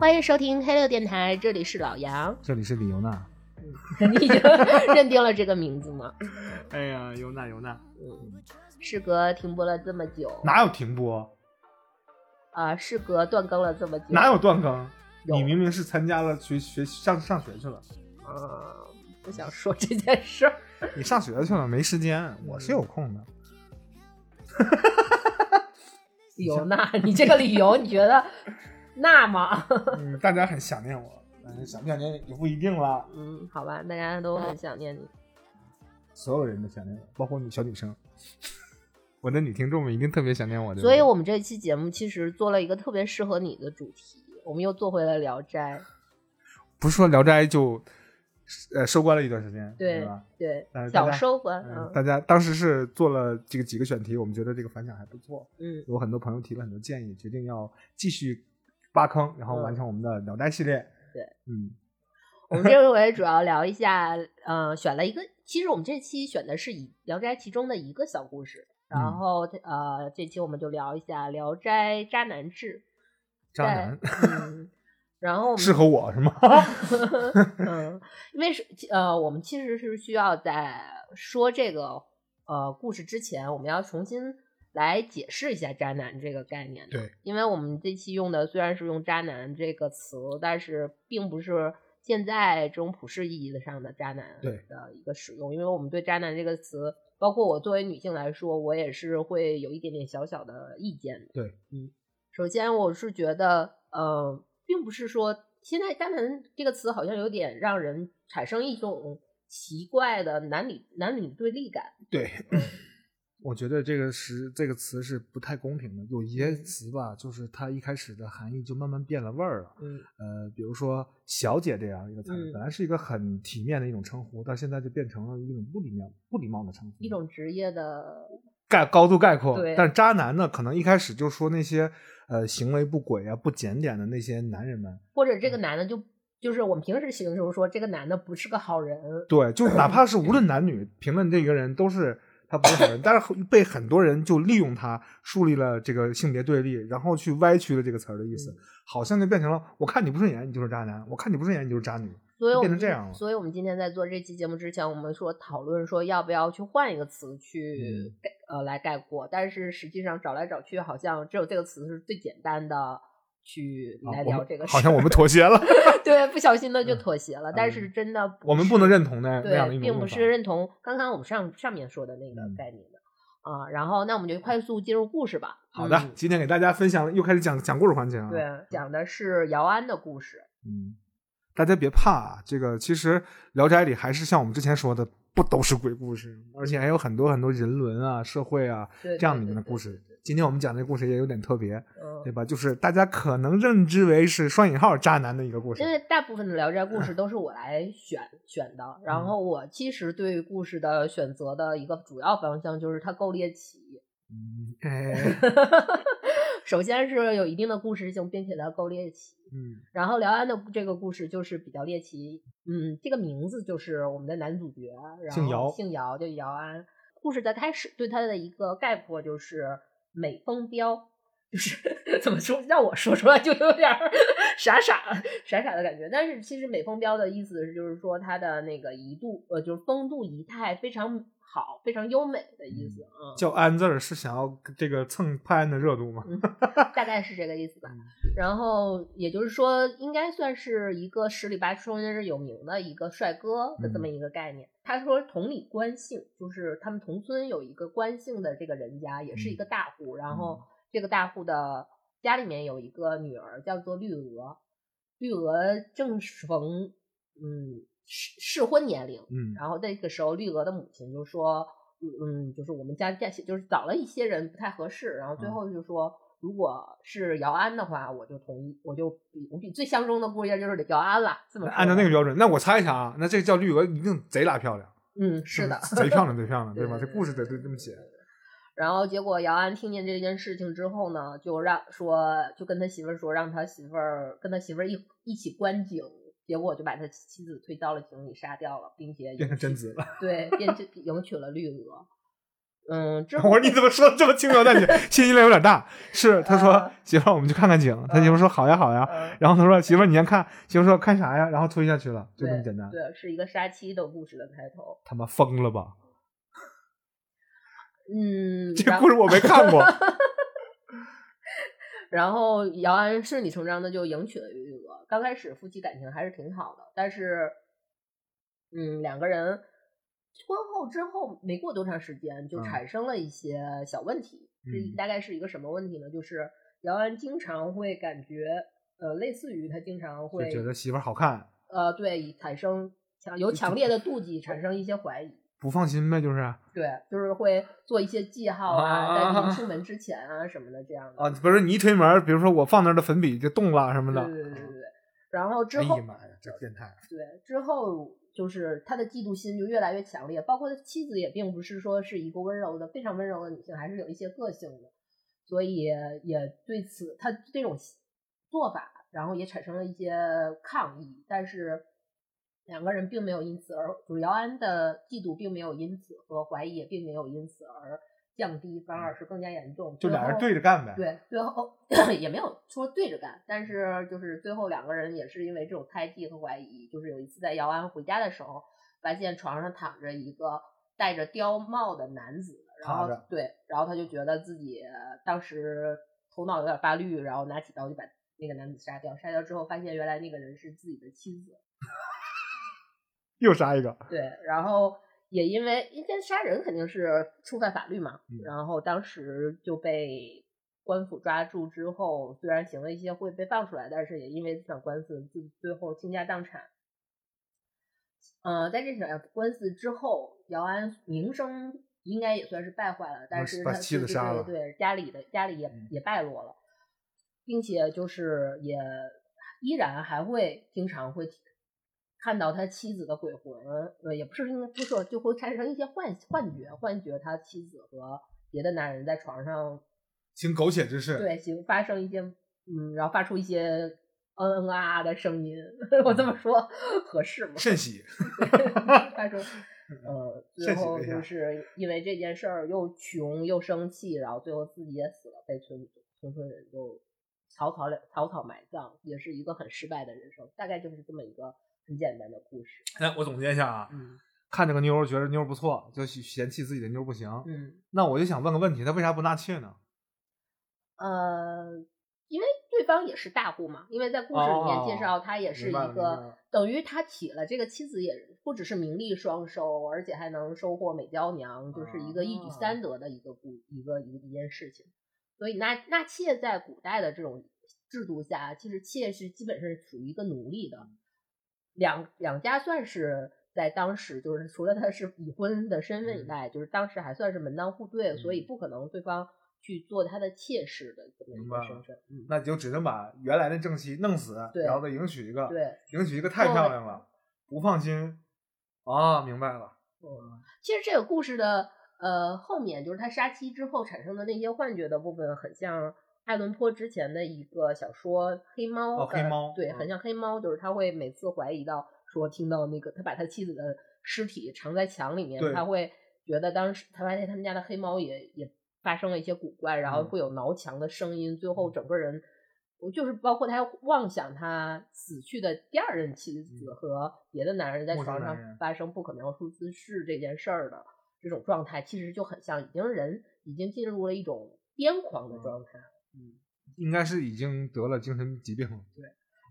欢迎收听黑六电台，这里是老杨，这里是李尤娜。你已经认定了这个名字吗？哎呀，尤娜尤娜，事隔停播了这么久，哪有停播啊？事隔断更了这么久，哪有断更？你明明是参加了上学去了。不想说这件事。你上学去了，没时间，我是有空的。理由那，你这个理由你觉得那吗？大家很想念我，想不想念也不一定了。好吧，大家都很想念你，所有人都想念我，包括你小女生。我的女听众们一定特别想念我的。所以我们这期节目其实做了一个特别适合你的主题，我们又做回了聊斋。不是说聊斋就收官了一段时间，对吧？对，小收官。大家当时是做了这个几个选题，我们觉得这个反响还不错。有很多朋友提了很多建议，决定要继续挖坑，然后完成我们的聊斋系列。对，我们这回主要聊一下，选了一个，其实我们这期选的是以聊斋其中的一个小故事，然后这期我们就聊一下《聊斋渣男志》。渣男。然后我们适合我是吗？因为我们其实是需要在说这个故事之前，我们要重新来解释一下渣男这个概念的。对，因为我们这期用的虽然是用渣男这个词，但是并不是现在这种普世意义上的渣男的一个使用，因为我们对渣男这个词，包括我作为女性来说，我也是会有一点点小小的意见的。对，首先我是觉得并不是说现在渣男这个词好像有点让人产生一种奇怪的男女对立感。对，我觉得这个词是不太公平的。有一些词吧，就是它一开始的含义就慢慢变了味儿了。比如说小姐这样一个词，本来是一个很体面的一种称呼，到现在就变成了一种不礼貌的称呼，一种职业的高度概括。但是渣男呢，可能一开始就说那些行为不轨啊、不检点的那些男人们，或者这个男的就是我们平时形容说这个男的不是个好人。对，就哪怕是无论男女评论这个人都是他不是好人，但是被很多人就利用他，树立了这个性别对立，然后去歪曲了这个词儿的意思，好像就变成了我看你不顺眼你就是渣男，我看你不顺眼你就是渣女，所以变成这样了。所以我们今天在做这期节目之前，我们说讨论说要不要去换一个词去来概括，但是实际上找来找去，好像只有这个词是最简单的去来聊这个事。好像我们妥协了。对，不小心的就妥协了。但是真的不是我们不能认同的那样的一种，并不是认同刚刚我们上面说的那个概念的。然后那我们就快速进入故事吧。好的，今天给大家分享了，又开始讲故事环节了。对，讲的是姚安的故事。大家别怕这个其实聊斋里还是像我们之前说的，不都是鬼故事，而且还有很多很多人伦啊、社会啊这样里面的故事。今天我们讲的故事也有点特别，对吧？就是大家可能认知为是双引号渣男的一个故事，因为大部分的聊斋故事都是我来选的。然后我其实对故事的选择的一个主要方向就是它够猎奇。首先是有一定的故事性，并且它够猎奇。然后聊安的这个故事就是比较猎奇。这个名字就是我们的男主角，然后姓姚就姚安。故事的开始对他的一个概括就是美风标，就是怎么说，让我说出来就有点傻傻的感觉。但是其实美风标的意思是，就是说他的那个仪度就是风度仪态非常好，非常优美的意思。叫安字是想要这个蹭潘安的热度吗？大概是这个意思吧。然后也就是说应该算是一个十里八村是有名的一个帅哥的这么一个概念。他说同里关姓，就是他们同村有一个关姓的这个人家，也是一个大户。然后这个大户的家里面有一个女儿叫做绿娥，绿娥正逢适婚年龄。然后那个时候绿娥的母亲就说就是我们家就是找了一些人不太合适，然后最后就说如果是姚安的话我就同意，我比最相中的姑爷就是姚安了。这么按照那个标准，那我猜一下那这个叫绿娥一定贼拉漂亮。是的，贼漂亮贼漂亮，对吧？这故事得这么写。然后结果姚安听见这件事情之后呢，就跟他媳妇说，让他媳妇跟他媳妇一起观景。结果就把他妻子推到了井里杀掉了，并且变成贞子了。对，迎娶了绿娥。之后你怎么说这么轻描淡写，信息量有点大。是他说、媳妇我们去看看景，他媳妇说好呀好呀、然后他说媳妇你先看，媳妇说看啥呀，然后推下去了，就这么简单。 对，是一个杀妻的故事的开头。他妈疯了吧。这故事我没看过。然后姚安顺理成章的就迎娶了俞玉娥。刚开始夫妻感情还是挺好的，但是两个人婚后之后没过多长时间就产生了一些小问题。大概是一个什么问题呢，就是姚安经常会感觉类似于他经常会觉得媳妇好看，对，产生由强烈的妒忌产生一些怀疑，不放心呗，就是对，就是会做一些记号在你出门之前什么的这样的。不是你一推门比如说我放那儿的粉笔就动了什么的。对。然后之后哎呀妈呀这变态。对，之后就是他的嫉妒心就越来越强烈，包括他妻子也并不是说是一个温柔的非常温柔的女性，还是有一些个性的，所以也对此他这种做法然后也产生了一些抗议。但是两个人并没有因此而就是姚安的嫉妒并没有因此和怀疑也并没有因此而降低，反而是更加严重，就俩人对着干呗。对，最后也没有说对着干，但是就是最后两个人也是因为这种猜忌和怀疑，就是有一次在姚安回家的时候发现床上躺着一个戴着貂帽的男子，然后对，然后他就觉得自己当时头脑有点发绿，然后拿起刀就把那个男子杀掉，杀掉之后发现原来那个人是自己的妻子。又杀一个。对，然后也因为一天杀人肯定是触犯法律嘛，然后当时就被官府抓住之后，虽然行了一些会被放出来，但是也因为这场官司最后倾家荡产。在这场官司之后，姚安名声应该也算是败坏了，但是他妻子杀了，对，家里也败落了，并且就是也依然还会经常会看到他妻子的鬼魂，也不是应该不说，就会产生一些幻觉他妻子和别的男人在床上行苟且之事，对，行发生一些然后发出一些嗯啊的声音。我这么说合适吗？甚喜。发出最后就是因为这件事儿又穷又生气，然后最后自己也死了，被村人就草草埋葬，也是一个很失败的人生。大概就是这么一个很简单的故事。哎，我总结一下啊，看这个妞觉得妞不错，就嫌弃自己的妞不行。那我就想问个问题，他为啥不纳妾呢？因为对方也是大户嘛，因为在故事里面介绍他也是一个，等于他娶了这个妻子也不只是名利双收，而且还能收获美娇娘，就是一个一举三得的一件事情。所以纳妾在古代的这种制度下，其实妾是基本上是属于一个奴隶的。两家算是在当时就是除了他是已婚的身份以外，就是当时还算是门当户对，所以不可能对方去做他的妾室的这么一个身份。那就只能把原来的正妻弄死，然后再迎娶一个太漂亮了，不放心啊。明白了。其实这个故事的后面就是他杀妻之后产生的那些幻觉的部分，很像爱伦坡之前的一个小说《黑猫》。黑猫，对，很像《黑猫》，就是他会每次怀疑到说听到那个他把他妻子的尸体藏在墙里面，他会觉得当时他发现他们家的黑猫也发生了一些古怪，然后会有挠墙的声音，最后整个人就是包括他妄想他死去的第二任妻子和别的男人在床上发生不可描述之事这件事儿的这种状态，其实就很像人已经进入了一种癫狂的状态。应该是已经得了精神疾病了。对，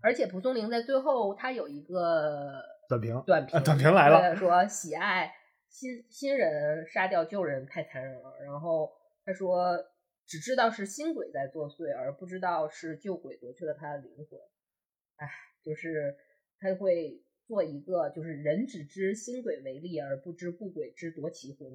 而且蒲松龄在最后他有一个短评来了，说喜爱新人杀掉旧人太残忍了，然后他说只知道是新鬼在作祟，而不知道是旧鬼夺去了他的灵魂。就是他会做一个就是人只知新鬼为利，而不知故鬼之夺其魂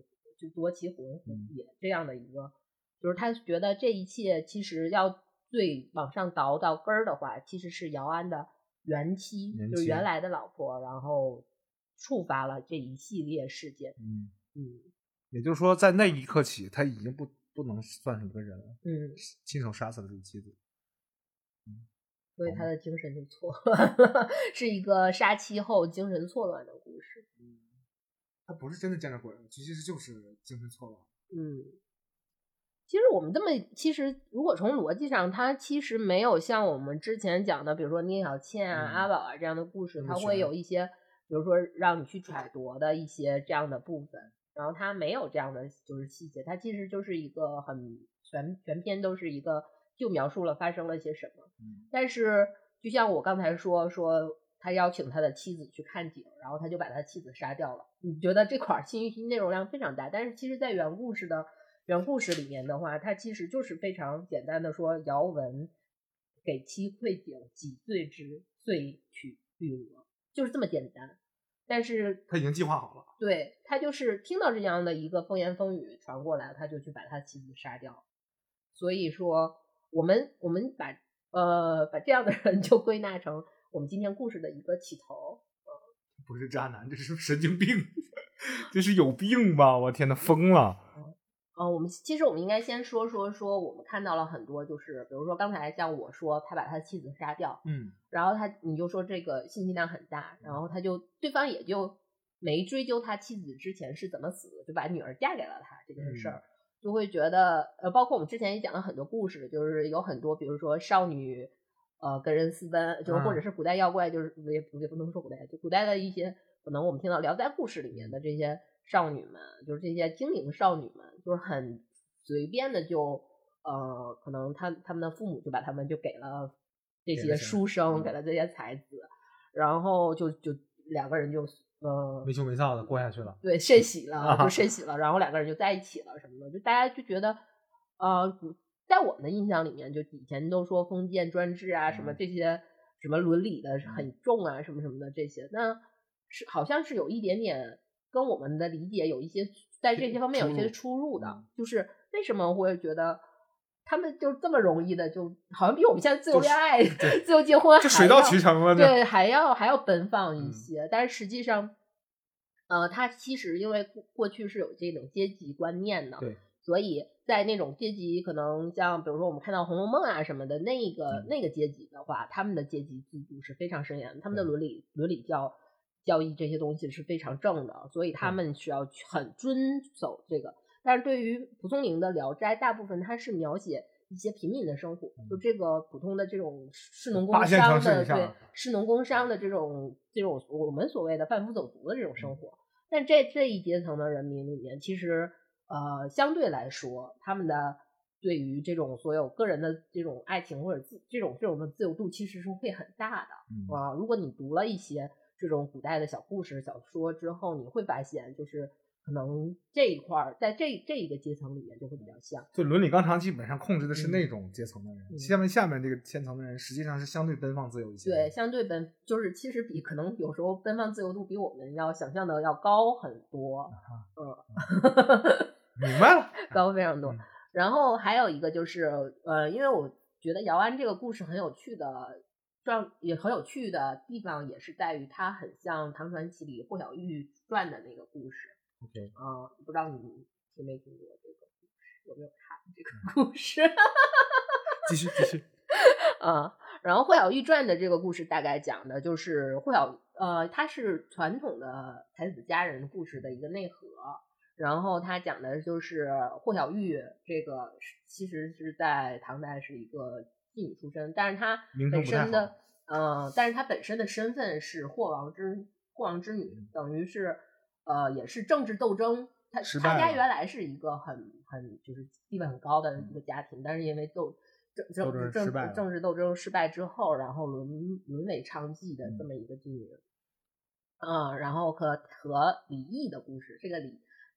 也这样的一个，就是他觉得这一切其实要最往上倒到根儿的话，其实是姚安的原妻，就是原来的老婆，然后触发了这一系列事件。也就是说在那一刻起他已经不能算是一个人了，亲手杀死了自己妻子。所以他的精神就错乱了。是一个杀妻后精神错乱的故事。他不是真的见着鬼，其实就是精神错乱。嗯。其实我们这么，其实如果从逻辑上，它其实没有像我们之前讲的，比如说聂小倩啊、阿宝啊这样的故事，它会有一些，比如说让你去揣度的一些这样的部分，然后它没有这样的就是细节，它其实就是一个很全篇都是一个就描述了发生了些什么。但是就像我刚才说他邀请他的妻子去看景，然后他就把他妻子杀掉了。你觉得这块信息内容量非常大，但是其实在原故事里面的话，它其实就是非常简单的说，姚文给妻愧疚，己罪之，遂娶绿娥，就是这么简单。但是他已经计划好了，对，他就是听到这样的一个风言风语传过来，他就去把他妻子杀掉。所以说，我们把这样的人就归纳成我们今天故事的一个起头。不是渣男，这是神经病，这是有病吧？我天哪，疯了！我们应该先说我们看到了很多，就是比如说刚才像我说他把他妻子杀掉，然后你就说这个信息量很大，然后对方也就没追究他妻子之前是怎么死的，就把女儿嫁给了他这件事儿，就会觉得包括我们之前也讲了很多故事，就是有很多比如说少女跟人私奔，就是或者是古代妖怪，就是也不能说古代，就古代的一些可能我们听到聊斋故事里面的这些少女们，就是这些精灵少女们，就是很随便的就可能他们的父母就把他们就给了这些书生，给了这些才子，然后就两个人就没羞没臊的过下去了，对，睡洗了，然后两个人就在一起了什么的，就大家就觉得在我们的印象里面，就以前都说封建专制啊，什么这些什么伦理的很重啊，什么什么的这些，那是好像是有一点点。跟我们的理解有一些在这些方面有一些出入的，就是为什么会觉得他们就这么容易的，就好像比我们现在自由恋爱、自由结婚就水到渠成了，对，还要奔放一些。但是实际上，他其实因为过去是有这种阶级观念的，对，所以在那种阶级，可能像比如说我们看到《红楼梦》啊什么的，那个阶级的话，他们的阶级制度是非常森严，他们的伦理教义这些东西是非常正的，所以他们需要很遵守这个。但是对于蒲松龄的聊斋，大部分它是描写一些平民的生活，就这个普通的这种士农工商的，对，士农工商的这种我们所谓的贩夫走卒的这种生活。但这一阶层的人民里面，其实相对来说，他们的对于这种所有个人的这种爱情或者这种的自由度其实是会很大的啊。如果你读了一些这种古代的小故事小说之后，你会发现就是可能这一块在这一个阶层里面就会比较像，就伦理纲常基本上控制的是那种阶层的人，下面这个阶层的人实际上是相对奔放自由一些，对，相对就是其实比可能有时候奔放自由度比我们要想象的要高很多，明白了，高非常多。然后还有一个就是因为我觉得姚安这个故事很有趣的地方也是在于它很像唐传奇里霍小玉传的那个故事。OK， 不知道你听没听过这个故事，有没有看这个故事？继续。然后霍小玉传的这个故事大概讲的就是它是传统的才子佳人故事的一个内核。然后他讲的就是霍小玉这个其实是在唐代是一个妓女出身，但是她本身的身份是霍王之女，等于是也是政治斗争。她家原来是一个很就是地位很高的一个家庭，但是因为政治斗争失败之后，然后沦为娼妓的这么一个妓女。然后和李毅的故事，这个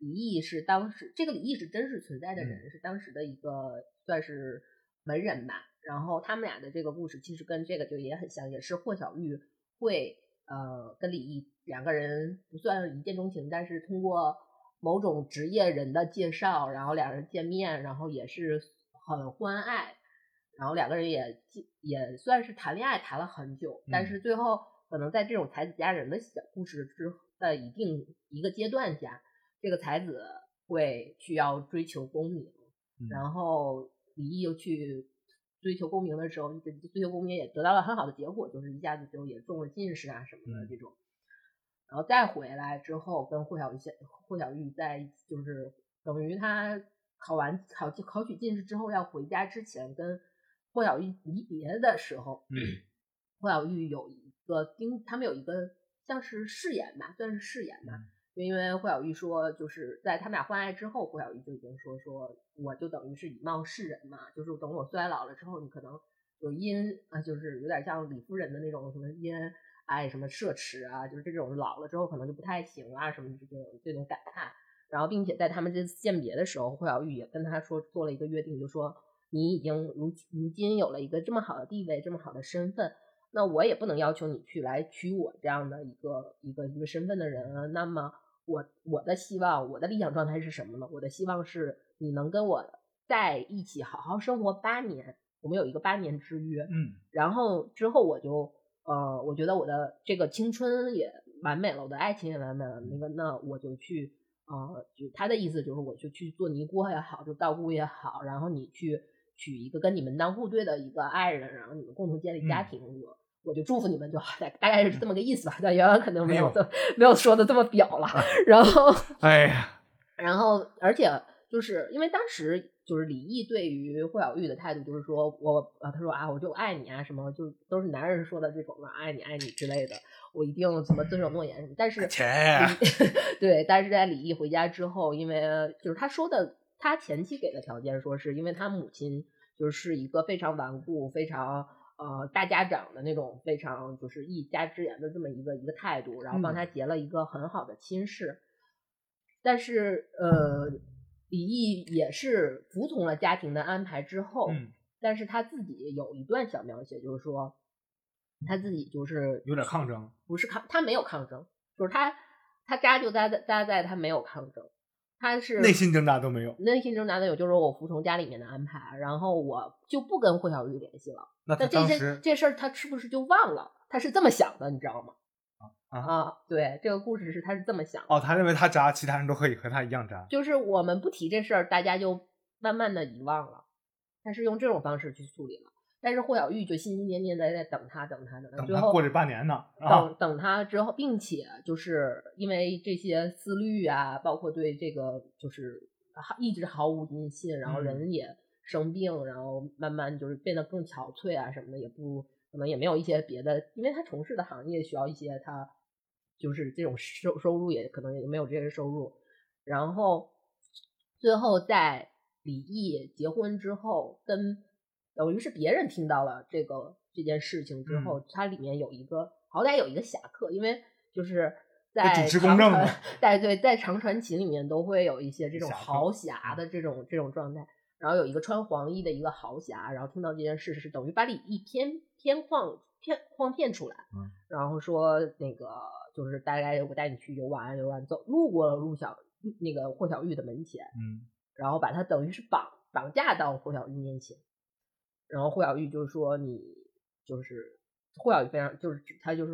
李毅是当时这个李毅是真实存在的人，是当时的一个算是文人吧。然后他们俩的这个故事其实跟这个就也很像，也是霍小玉会跟李毅两个人不算一见钟情，但是通过某种职业人的介绍，然后两人见面，然后也是很欢爱，然后两个人也算是谈恋爱谈了很久，但是最后可能在这种才子佳人的小故事之在一定一个阶段下，这个才子会需要追求功名，然后李毅又去追求功名的时候，追求功名也得到了很好的结果，就是一下子就也中了进士啊什么的这种。然后再回来之后，跟霍小玉在就是等于他考取进士之后要回家之前跟霍小玉离别的时候，霍小玉有一个他们有一个像是誓言吧，算是誓言吧，因为霍小玉说就是在他们俩婚爱之后，霍小玉就已经说我就等于是以貌示人嘛，就是等我衰老了之后，你可能有因就是有点像李夫人的那种什么因爱什么奢侈啊，就是这种老了之后可能就不太行啊什么这种感叹。然后并且在他们这次鉴别的时候，霍小玉也跟他说做了一个约定，就说你已经如今有了一个这么好的地位，这么好的身份，那我也不能要求你去来娶我这样的一个身份的人啊。那么我的希望，我的理想状态是什么呢？我的希望是你能跟我在一起好好生活8年，我们有一个8年之约。然后之后我就我觉得我的这个青春也完美了，我的爱情也完美了，那我就去就他的意思就是我就去做尼姑也好，就道姑也好，然后你去娶一个跟你门当户对的一个爱人，然后你们共同建立家庭。我就祝福你们就好，大概是这么个意思吧。但圆圆可能没有说的这么表了。然后而且就是因为当时就是李毅对于霍小玉的态度就是说他说啊我就爱你啊什么，就都是男人说的这种嘛，爱你之类的，我一定怎么遵守诺言什么。但是对，但是在李毅回家之后，因为就是他说的他前期给的条件说是因为他母亲就是一个非常顽固非常大家长的那种非常就是一家之言的这么一个态度，然后帮他结了一个很好的亲事。但是李毅也是服从了家庭的安排之后，但是他自己有一段小描写就是说他自己就是有点抗争，不是他没有抗争，就是他扎在他没有抗争，他是内心挣扎都有，就是我服从家里面的安排，然后我就不跟霍小玉联系了。那这事儿他是不是就忘了？他是这么想的，你知道吗？对，这个故事是他是这么想的。他认为他渣，其他人都可以和他一样渣。就是我们不提这事儿，大家就慢慢的遗忘了。他是用这种方式去处理了。但是霍小玉就心心念念在等他，最后过这8年呢，等他之后，并且就是因为这些思虑啊，包括对这个就是一直毫无定心，然后人也生病，然后慢慢就是变得更憔悴啊什么的，也不可能也没有一些别的，因为他从事的行业需要一些他就是这种收入也可能也没有这些收入，然后最后在李毅结婚之后跟。等于是别人听到了这件事情之后，它里面有一个好歹有一个侠客，因为就是在主持公正的，在长传奇里面都会有一些这种豪侠的这种状态。然后有一个穿黄衣的一个豪侠，然后听到这件事是等于把李毅骗出来，然后说那个就是大概我带你去游玩，路过了那个霍小玉的门前，然后把他等于是绑架到霍小玉面前。然后霍小玉就是说你就是霍小玉非常就是他就是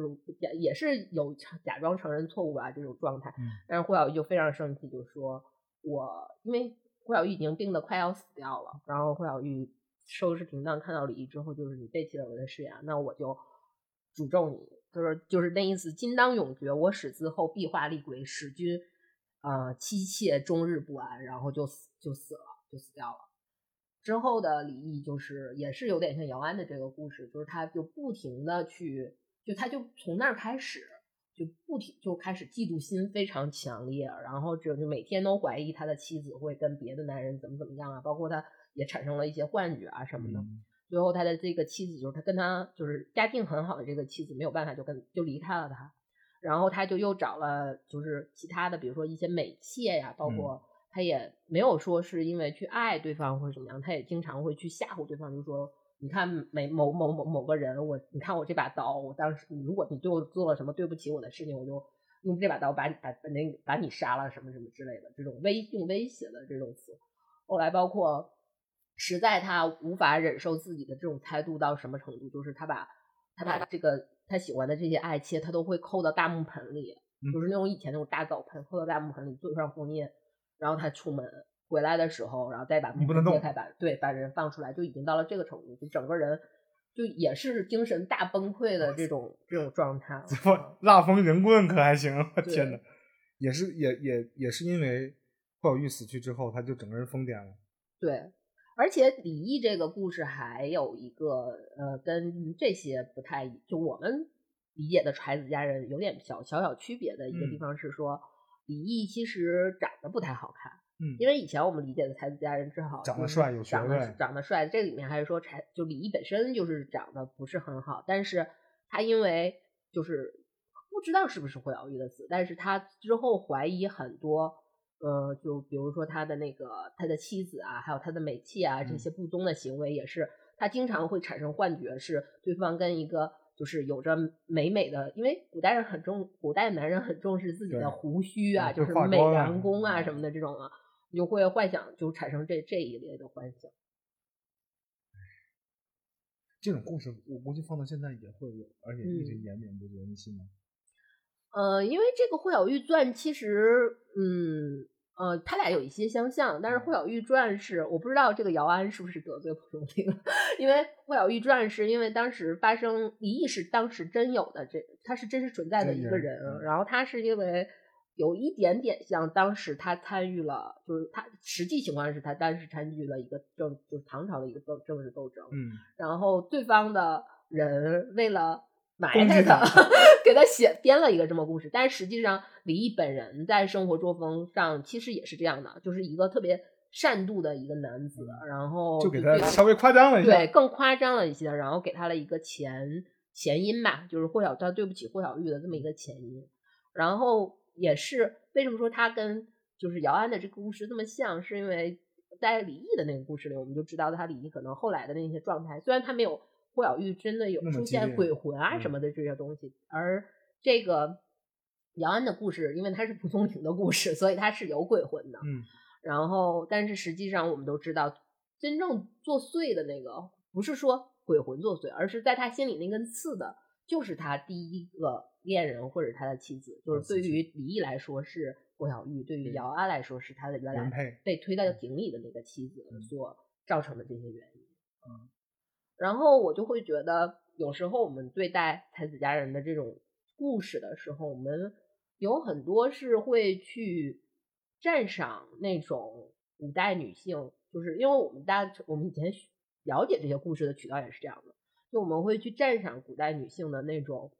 也是有假装承认错误吧这种状态，但是霍小玉就非常生气，就说我因为霍小玉已经病得快要死掉了，然后霍小玉收拾停当看到李毅之后就是你背弃了我的誓言，那我就诅咒你，就是那意思，今当永诀，我始自后必化厉鬼，使君妻妾终日不安，然后就死掉了。之后的李毅就是也是有点像姚安的这个故事，就是他就不停的去他就从那儿开始就不停就开始嫉妒心非常强烈，然后就每天都怀疑他的妻子会跟别的男人怎么样啊，包括他也产生了一些幻觉啊什么的。最后他的这个妻子就是他跟他就是家境很好的这个妻子没有办法就离开了他，然后他就又找了就是其他的比如说一些美妾呀，包括他也没有说是因为去爱对方或者怎么样，他也经常会去吓唬对方，就说你看某个人，你看我这把刀，我当时如果你对我做了什么对不起我的事情，我就用这把刀把你杀了什么什么之类的这种威胁的这种词。后来包括实在他无法忍受自己的这种态度到什么程度，就是他把这个他喜欢的这些爱妾他都会扣到大木盆里，就是那种以前那种大澡盆扣到大木盆里做上封印，然后他出门回来的时候，然后再把门揭开，把人放出来，就已经到了这个程度，就整个人就也是精神大崩溃的这种状态。辣风人棍可还行，天哪！也是因为鲍玉死去之后，他就整个人疯癫了。对，而且李毅这个故事还有一个跟这些不太就我们理解的才子佳人有点小区别的一个地方是说，李毅其实长得不太好看。嗯，因为以前我们理解的才子佳人正好长得帅有学问，长得帅，这里面还是说就李毅本身就是长得不是很好，但是他因为就是不知道是不是霍小玉的死，但是他之后怀疑很多就比如说他的那个他的妻子啊，还有他的美妾啊，这些不忠的行为也是他经常会产生幻觉，是对方跟一个就是有着美美的，因为古代男人很重视自己的胡须啊，就是美髯公啊什么的这种啊，你就会幻想，就产生这一类的幻想。这种故事我估计放到现在也会有，而且一直延绵不绝，你信吗？因为这个《霍小玉传》其实，他俩有一些相像，但是《霍小玉传》是我不知道这个姚安是不是得罪蒲松龄，因为《霍小玉传》是因为当时发生李毅是当时真有的，他是真实存在的一个人，然后他是因为有一点点像当时他参与了，就是他实际情况是他当时参与了一个就是唐朝的一个政治斗争，然后对方的人为了埋汰他给他编了一个这么故事，但实际上李毅本人在生活作风上其实也是这样的，就是一个特别善妒的一个男子，然后就给他稍微夸张了一下，对，更夸张了一些，然后给他了一个前因吧，就是他对不起霍小玉的这么一个前因，然后也是为什么说他跟就是姚安的这个故事这么像，是因为在李毅的那个故事里我们就知道他李毅可能后来的那些状态，虽然他没有霍小玉真的有出现鬼魂啊什么的这些东西，而这个姚安的故事因为它是蒲松龄的故事，所以它是有鬼魂的，然后但是实际上我们都知道真正作祟的那个不是说鬼魂作祟，而是在他心里那根刺的就是他第一个恋人或者他的妻子，就是对于李毅来说是霍小玉，对于姚安来说是他的原来被推到井里的那个妻子所造成的这些原因。然后我就会觉得有时候我们对待才子佳人的这种故事的时候，我们有很多是会去赞赏那种古代女性，就是因为我们以前了解这些故事的渠道也是这样的，就我们会去赞赏古代女性的那种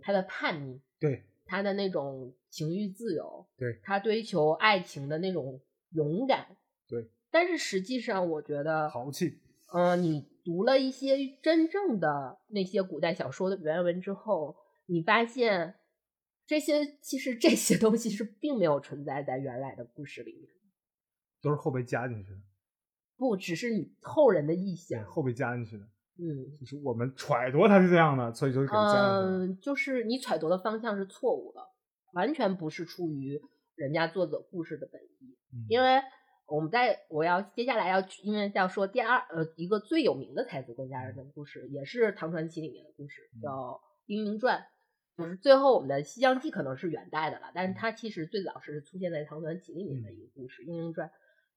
她的叛逆，对，她的那种情欲自由，对，她追求爱情的那种勇敢，对，但是实际上我觉得豪气你读了一些真正的那些古代小说的原文之后，你发现这些东西是并没有存在在原来的故事里面，都是后辈加进去的，不只是你后人的臆想，后辈加进去的，就是我们揣度它是这样的，所以就给加进去就是你揣度的方向是错误的，完全不是出于人家作者故事的本意，因为我要接下来因为要说一个最有名的才子佳人的故事，也是唐传奇里面的故事，叫《林明传》。就是最后我们的《西厢记》可能是元代的了，但是它其实最早是出现在唐传奇里面的一个故事，《林明传》。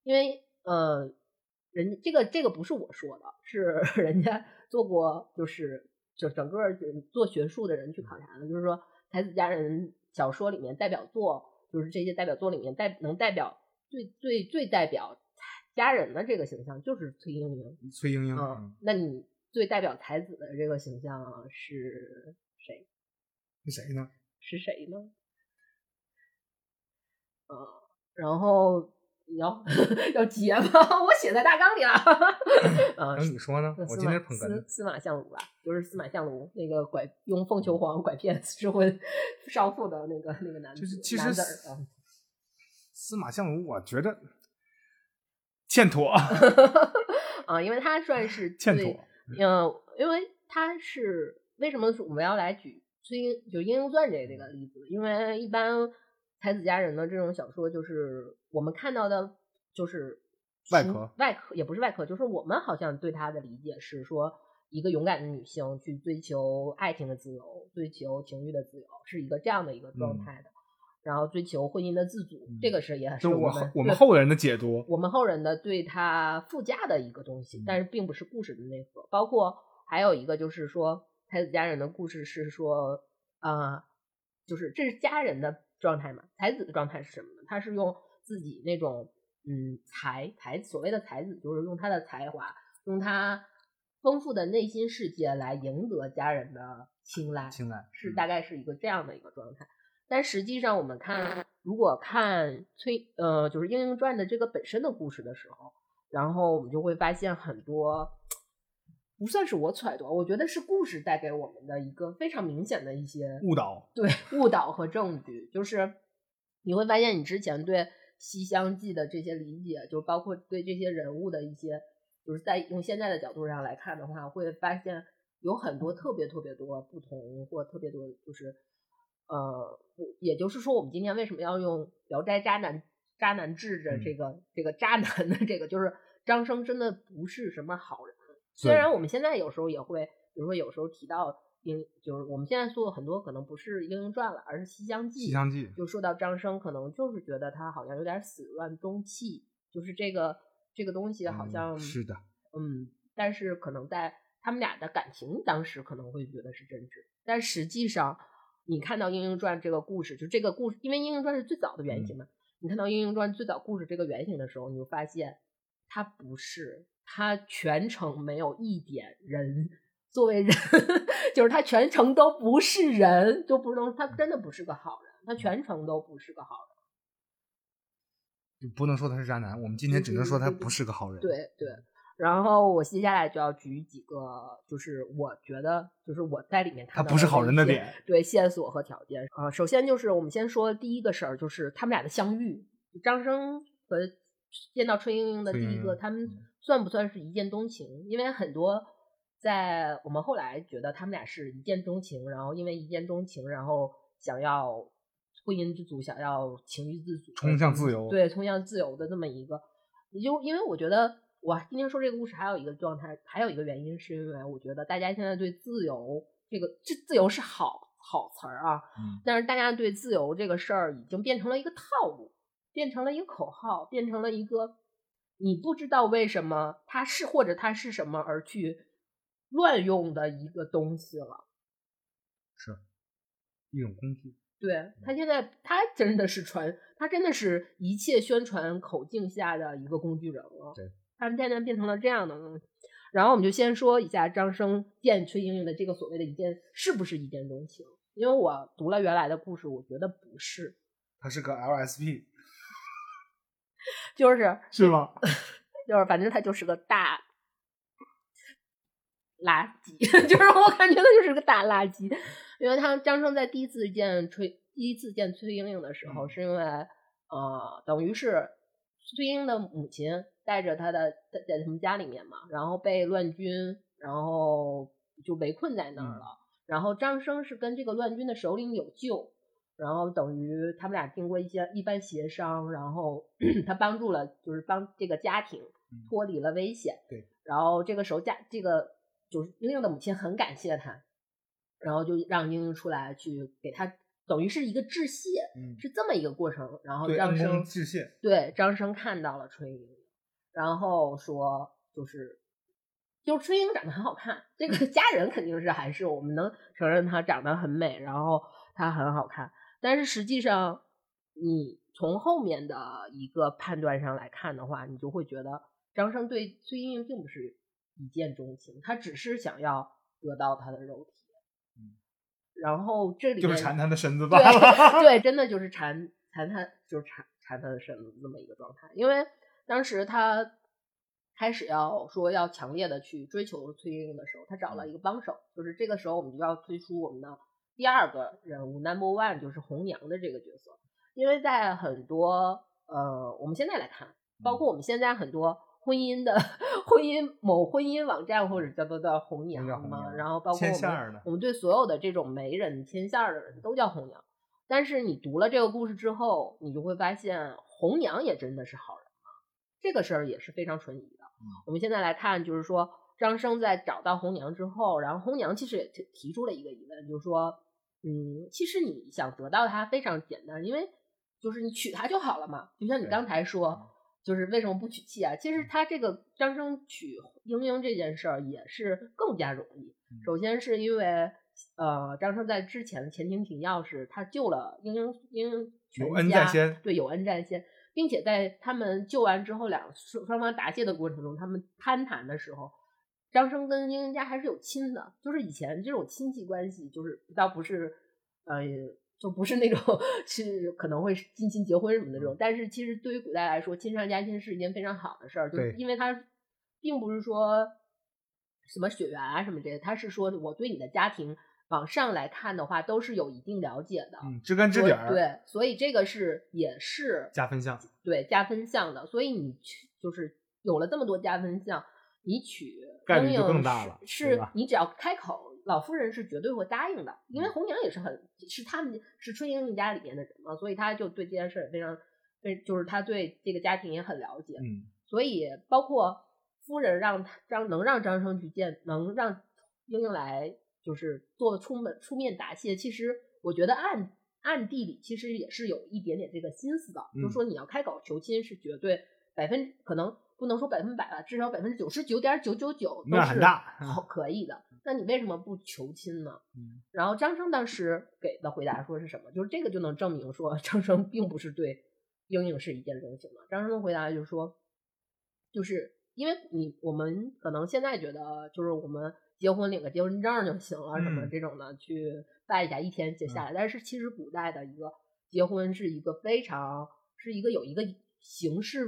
因为这个不是我说的，是人家做过就是整个做学术的人去考察的，就是说才子佳人小说里面代表作，就是这些代表作里面能代表。最代表佳人的这个形象就是崔莺莺，崔莺莺。那你最代表才子的这个形象是谁？是谁呢？然后你要结吗？我写在大纲里了。你说呢？我今天捧哏的司马相如吧，就是司马相如那个用凤求凰拐骗失婚少妇的那个男子，就是其实。司马相如我觉得欠妥因为他算是欠妥，因为他是为什么我们要来举《莺莺传》这个例子，因为一般才子佳人的这种小说就是我们看到的就是外壳也不是外壳，就是我们好像对他的理解是说一个勇敢的女性去追求爱情的自由，追求情欲的自由，是一个这样的一个状态的，然后追求婚姻的自主，这个也是我们后人的解读，我们后人的对它附加的一个东西，但是并不是故事的内核。包括还有一个就是说，才子佳人的故事是说，就是这是佳人的状态嘛？才子的状态是什么呢？他是用自己那种所谓的才子，就是用他的才华，用他丰富的内心世界来赢得家人的青睐是大概是一个这样的一个状态。但实际上我们看，如果看就是《莺莺传》的这个本身的故事的时候，然后我们就会发现很多不算是我揣度，我觉得是故事带给我们的一个非常明显的一些误导和证据。就是你会发现你之前对《西厢记》的这些理解，就包括对这些人物的一些，就是在用现在的角度上来看的话，会发现有很多特别特别多不同，或特别多就是也就是说我们今天为什么要用聊斋渣男治着这个渣男的这个，就是张生真的不是什么好人。虽然我们现在有时候也会，比如说有时候提到就是我们现在做的很多可能不是《莺莺传》了，而是《西厢记》，就说到张生可能就是觉得他好像有点始乱终弃，就是这个东西好像是的，但是可能在他们俩的感情当时可能会觉得是真挚，但实际上你看到《莺莺传》这个故事，就这个故事，因为《莺莺传》是最早的原型嘛，你看到《莺莺传》最早故事这个原型的时候，你就发现它不是，它全程没有一点人作为人，就是他全程都不是人，就不能，他真的不是个好人，他全程都不是个好人。就不能说他是渣男，我们今天只能说他不是个好人。对。然后我接下来就要举几个，就是我觉得就是我在里面看到他不是好人的点，对，线索和条件。首先就是我们先说第一个事儿，就是他们俩的相遇，张生和见到春莺莺的第一个，他们算不算是一见钟情？因为很多在我们后来觉得他们俩是一见钟情，然后因为一见钟情，然后想要婚姻之足，想要情欲自足，冲向自由，对，冲向自由的这么一个。就因为我觉得我今天说这个故事还有一个状态，还有一个原因是因为我觉得大家现在对自由这自由是好词儿啊，但是大家对自由这个事儿已经变成了一个套路，变成了一个口号，变成了一个你不知道为什么它是或者它是什么而去乱用的一个东西了，是一种工具。对，他现在他真的是一切宣传口径下的一个工具人了。对，他们现在变成了这样的东西。然后我们就先说一下张生见崔莺莺的这个所谓的是不是一见钟情？因为我读了原来的故事，我觉得不是。他是个 LSP， 是吗？就是反正他就是个大垃圾，就是我感觉他就是个大垃圾。因为他张生在第一次见崔莺莺的时候，是因为等于是崔莺莺的母亲带着他的在他们家里面嘛，然后被乱军然后就围困在那儿了，然后张生是跟这个乱军的首领有救，然后等于他们俩经过一番协商，然后他帮助了，就是帮这个家庭脱离了危险。对，然后这个时候这个就是莺莺的母亲很感谢他，然后就让莺莺出来去给他，等于是一个致谢，是这么一个过程。然后张生致谢，对，张生看到了春莺，然后说就是春莺长得很好看，这个家人肯定是还是我们能承认她长得很美，然后她很好看。但是实际上你从后面的一个判断上来看的话，你就会觉得张生对崔莺莺并不是一见钟情，他只是想要得到她的肉体。然后这里面就是馋他的身子吧。 对，真的就是馋他的身子这么一个状态。因为当时他开始要强烈的去追求崔莺莺的时候，他找了一个帮手，就是这个时候我们就要推出我们的第二个人物 No.1， 就是红娘的这个角色。因为在很多我们现在来看，包括我们现在很多婚姻网站或者叫做叫红娘嘛，然后包括我们对所有的这种媒人牵线的人都叫红娘。但是你读了这个故事之后，你就会发现红娘也真的是好人嘛，这个事儿也是非常存疑的。我们现在来看，就是说张生在找到红娘之后，然后红娘其实也提出了一个疑问，就是说其实你想得到她非常简单，因为就是你娶她就好了嘛，就像你刚才说就是为什么不娶妻啊？其实他这个张生娶莺莺这件事儿也是更加容易。首先是因为张生在之前前庭请要时，他救了莺莺全家，有恩在先，对，有恩在先。并且在他们救完之后双方答谢的过程中，他们攀谈的时候，张生跟英人家还是有亲的，就是以前这种亲戚关系就是倒不是就不是那种是可能会近亲结婚什么的这种，但是其实对于古代来说亲上加亲是一件非常好的事儿，就是因为他并不是说什么血缘啊什么这些，他是说我对你的家庭往上来看的话都是有一定了解的，知根知底儿，对，所以这个是也是加分项，对，加分项的，所以你就是有了这么多加分项，你娶概率就更大了，是你只要开口，老夫人是绝对会答应的，因为红娘也是是他们是春英家里面的人嘛，所以他就对这件事非常，就是他对这个家庭也很了解，所以包括夫人能让张生去见，能让英英来就是做出面答谢，其实我觉得暗地里其实也是有一点点这个心思的，就是说你要开口求亲是绝对可能不能说100%吧，至少99.999%都是可以的。那你为什么不求亲呢？然后张生当时给的回答说是什么？就是这个就能证明说张生并不是对英英是一见钟情的。张生的回答就是说，就是因为我们可能现在觉得就是我们结婚领个结婚证就行了，什么这种的去拜一下一天就下来，但是其实古代的一个结婚是一个非常是一个有一个。形式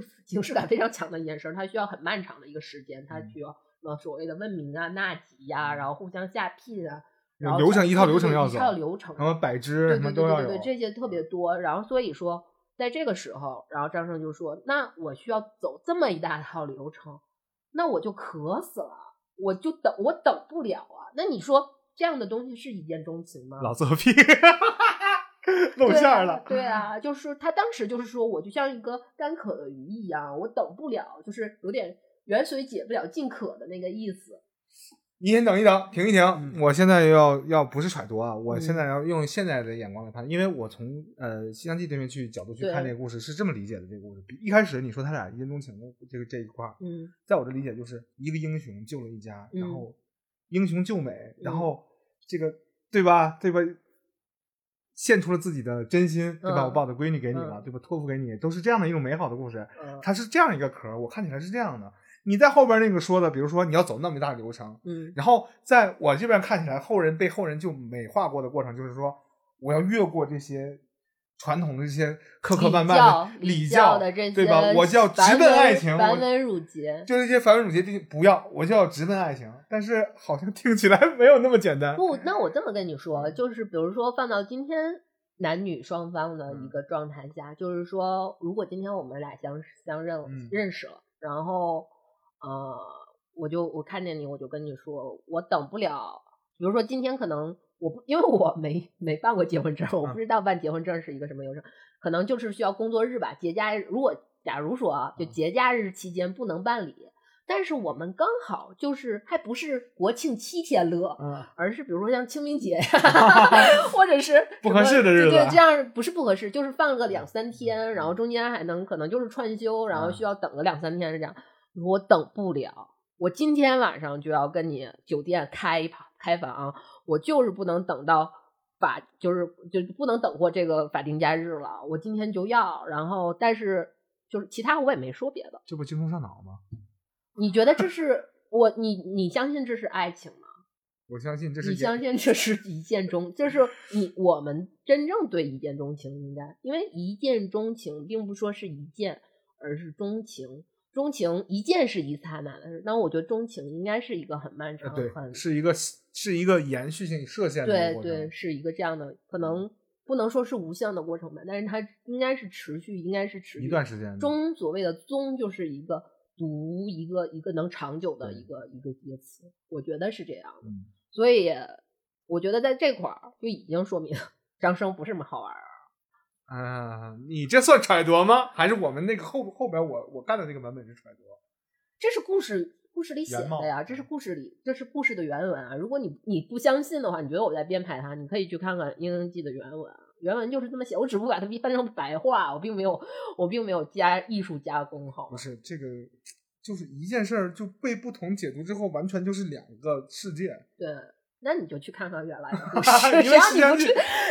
感非常强的一件事，它需要很漫长的一个时间，它需要所谓的问名啊、纳吉啊，然后互相下聘啊，然后一套流程要走，一套流程，然后摆枝什么都要有，对，这些特别多。然后所以说，在这个时候，然后张生就说：“那我需要走这么一大套流程，那我就渴死了，我等不了啊。那你说这样的东西是一见钟情吗？老作弊。”露馅了，对啊，就是他当时就是说，我就像一个干渴的鱼一样，我等不了，就是有点远水解不了近渴的那个意思。你先等一等，停一停，我现在要不是揣度啊，我现在要用现在的眼光来看，因为我从西厢记这边去角度去看这个故事，是这么理解的。这个故事一开始你说他俩一见钟情的这一块，在我的理解就是一个英雄救了一家，然后英雄救美，然后这个对吧？献出了自己的真心，对吧？我把我的闺女给你了，对吧？托付给你，都是这样的一种美好的故事。它是这样一个壳，我看起来是这样的。你在后边那个说的，比如说你要走那么一大流程，然后在我这边看起来，后人就美化过的过程，就是说我要越过这些传统的这些磕磕绊绊的礼教的这些，对吧？我就要直奔爱情，繁文缛节，就是这些繁文缛节，这不要，我就要直奔爱情。但是好像听起来没有那么简单。不，那我这么跟你说，就是比如说放到今天男女双方的一个状态下，就是说，如果今天我们俩相认识了，然后我看见你，我就跟你说，我等不了。比如说今天可能。因为我没办过结婚证，我不知道办结婚证是一个什么流程，可能就是需要工作日吧，节假日。假如说就节假日期间不能办理，但是我们刚好就是还不是国庆7天乐，而是比如说像清明节或者是不合适的日子，对，这样不是不合适，就是放个2-3天，然后中间还能可能就是串休，然后需要等个2-3天是这样。我等不了，我今天晚上就要跟你酒店开房。我就是不能等到就不能等过这个法定假日了，我今天就要。然后但是就是其他我也没说别的。这不精虫上脑吗？你觉得这是你相信这是爱情吗？我相信这是。你相信这是一见钟，就是我们真正对一见钟情应该，因为一见钟情并不说是一见，而是钟情。钟情一见是一刹那的事，但我觉得钟情应该是一个很漫长，是一个延续性射线的过程，对，是一个这样的，可能不能说是无相的过程吧，但是它应该是持续一段时间。钟所谓的宗就是一个读一个能长久的一个词，我觉得是这样的。所以我觉得在这块儿就已经说明张生不是那么好玩儿。你这算揣度吗？还是我们那个后边我干的那个版本是揣度？这是故事里写的呀，这是故事的原文啊。如果你不相信的话，你觉得我在编排它，你可以去看看《英英记》的原文，原文就是这么写，我只不过把它翻成白话，我并没有加艺术加工，好吗？不是这个，就是一件事儿就被不同解读之后，完全就是两个世界。对，那你就去看看原来的故事，只要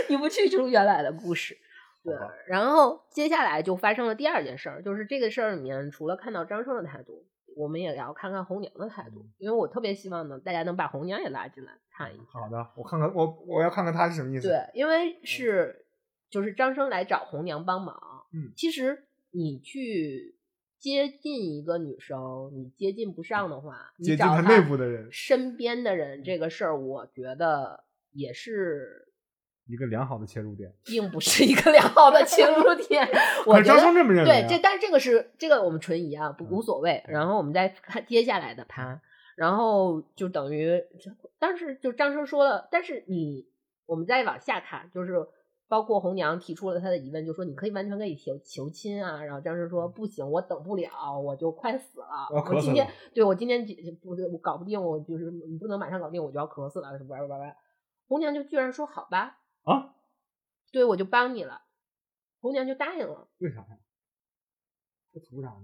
你不去读原来的故事。对，然后接下来就发生了第二件事儿，就是这个事儿里面除了看到张生的态度，我们也要看看红娘的态度，因为我特别希望呢，大家能把红娘也拉进来看一下。好的，我看看我要看看他是什么意思。对，因为是就是张生来找红娘帮忙，嗯，其实你去接近一个女生，你接近不上的话，接近他内部的人、身边的人，这个事儿我觉得也是一个良好的切入点，并不是一个良好的切入点。我张生这么认为、啊，对，这但是这个是这个我们纯疑啊，不无所谓。然后我们再看接下来的盘，然后就等于，但是就张生说了，但是我们再往下看，就是包括红娘提出了她的疑问，就说你可以完全可以求亲啊。然后张生说不行，我等不了，我就快死了，我今天对我今天我搞不定，我就是你不能马上搞定，我就要咳死了什么玩意儿。红娘就居然说好吧。啊，对，我就帮你了，红娘就答应了。为啥呀？这图啥呢？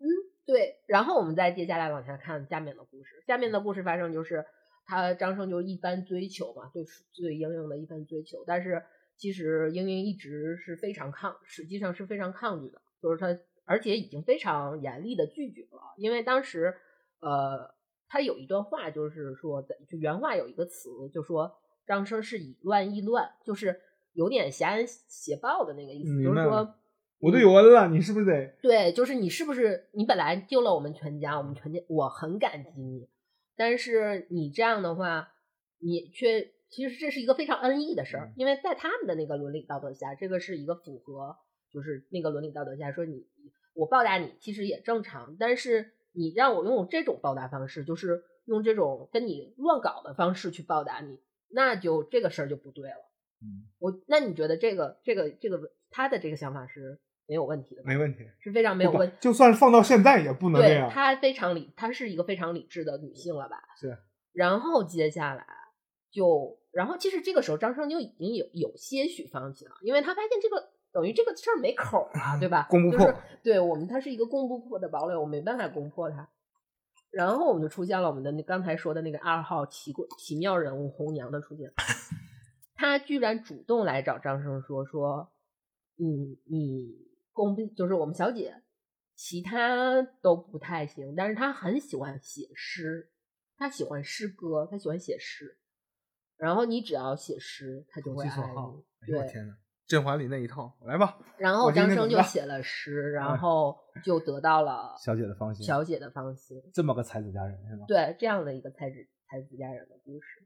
嗯，对。然后我们再接下来往下看下面的故事。下面的故事发生就是他张生就一番追求嘛，对对莺莺的一番追求，但是其实莺莺一直是非常实际上是非常抗拒的，就是他而且已经非常严厉的拒绝了，因为当时他有一段话就是说，就原话有一个词就说。张生是以乱易乱，就是有点挟恩挟暴的那个意思，就是说我对有恩了，你是不是得对，就是你是不是你本来救了我们全家，我们全家我很感激你，但是你这样的话，你却其实这是一个非常恩义的事儿，因为在他们的那个伦理道德下，这个是一个符合就是那个伦理道德下说你我报答你其实也正常，但是你让我用这种报答方式，就是用这种跟你乱搞的方式去报答你。那就这个事儿就不对了，嗯，那你觉得这个他的这个想法是没有问题的吗？没问题，是非常没有问题，就算放到现在也不能这样。对，她是一个非常理智的女性了吧？是。然后接下来然后其实这个时候张生就已经有些许放弃了，因为他发现这个等于这个事儿没口啊，对吧？攻不破，就是、对我们他是一个攻不破的堡垒，我没办法攻破它。然后我们就出现了我们的那刚才说的那个二号奇妙人物红娘的出现，他居然主动来找张生说，你就是我们小姐，其他都不太行，但是他很喜欢写诗，他喜欢诗歌，他喜欢写诗，然后你只要写诗，他就会爱你。对，天哪，甄嬛里那一套，来吧。然后张生就写了诗，然后就得到了小姐的芳心。小姐的芳心，这么个才子佳人是吗？对，这样的一个才子佳人的故事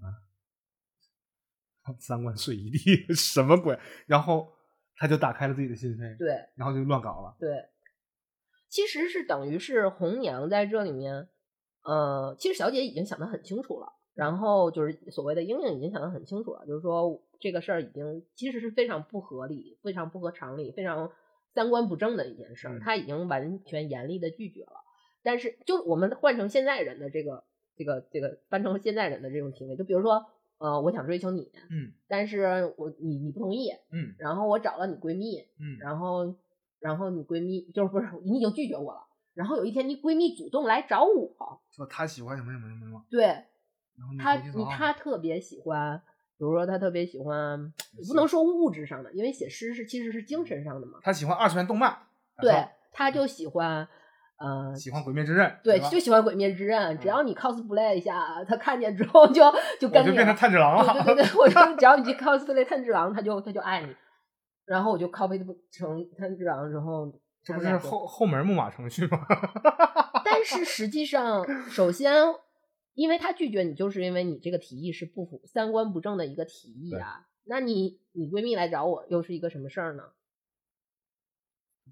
啊，三观碎一地，什么鬼？然后他就打开了自己的心扉，对，然后就乱搞了。对，其实是等于是红娘在这里面，其实小姐已经想得很清楚了。然后就是所谓的莺莺已经想得很清楚了，就是说这个事儿已经其实是非常不合理、非常不合常理、非常三观不正的一件事儿，他已经完全严厉的拒绝了。但是就我们换成现在人的这个翻成现在人的这种行为，就比如说我想追求你，嗯，但是你不同意，嗯，然后我找了你闺蜜，嗯，然后你闺蜜就是不是你已经拒绝我了，然后有一天你闺蜜主动来找我说她喜欢什么对。他特别喜欢，比如说他特别喜欢，你不能说物质上的，因为写诗其实是精神上的嘛。他喜欢二次元动漫，对，他就喜欢喜欢《鬼灭之刃》，对，就喜欢《鬼灭之刃》。只要你 cosplay 一下，他看见之后就跟你，我就变成炭治郎了。对，我就只要你去 cosplay 炭治郎，他就爱你。然后我就 cosplay 成炭治郎之后，这不是后门木马程序吗？但是实际上，首先。因为他拒绝你，就是因为你这个提议是不符三观不正的一个提议啊。那你闺蜜来找我又是一个什么事儿呢？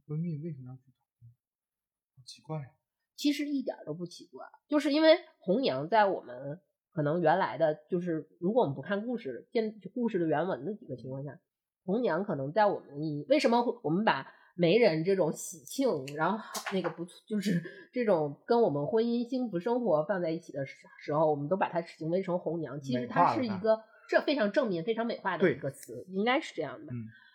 闺蜜为什么要去找你？好奇怪呀！其实一点都不奇怪，就是因为红娘在我们可能原来的就是，如果我们不看故事的原文的几个情况下，红娘可能在我们为什么我们把媒人这种喜庆，然后那个不就是这种跟我们婚姻幸福生活放在一起的时候，我们都把它形容成红娘。其实它是一个这非常正面、非常美化的一个词，应该是这样的。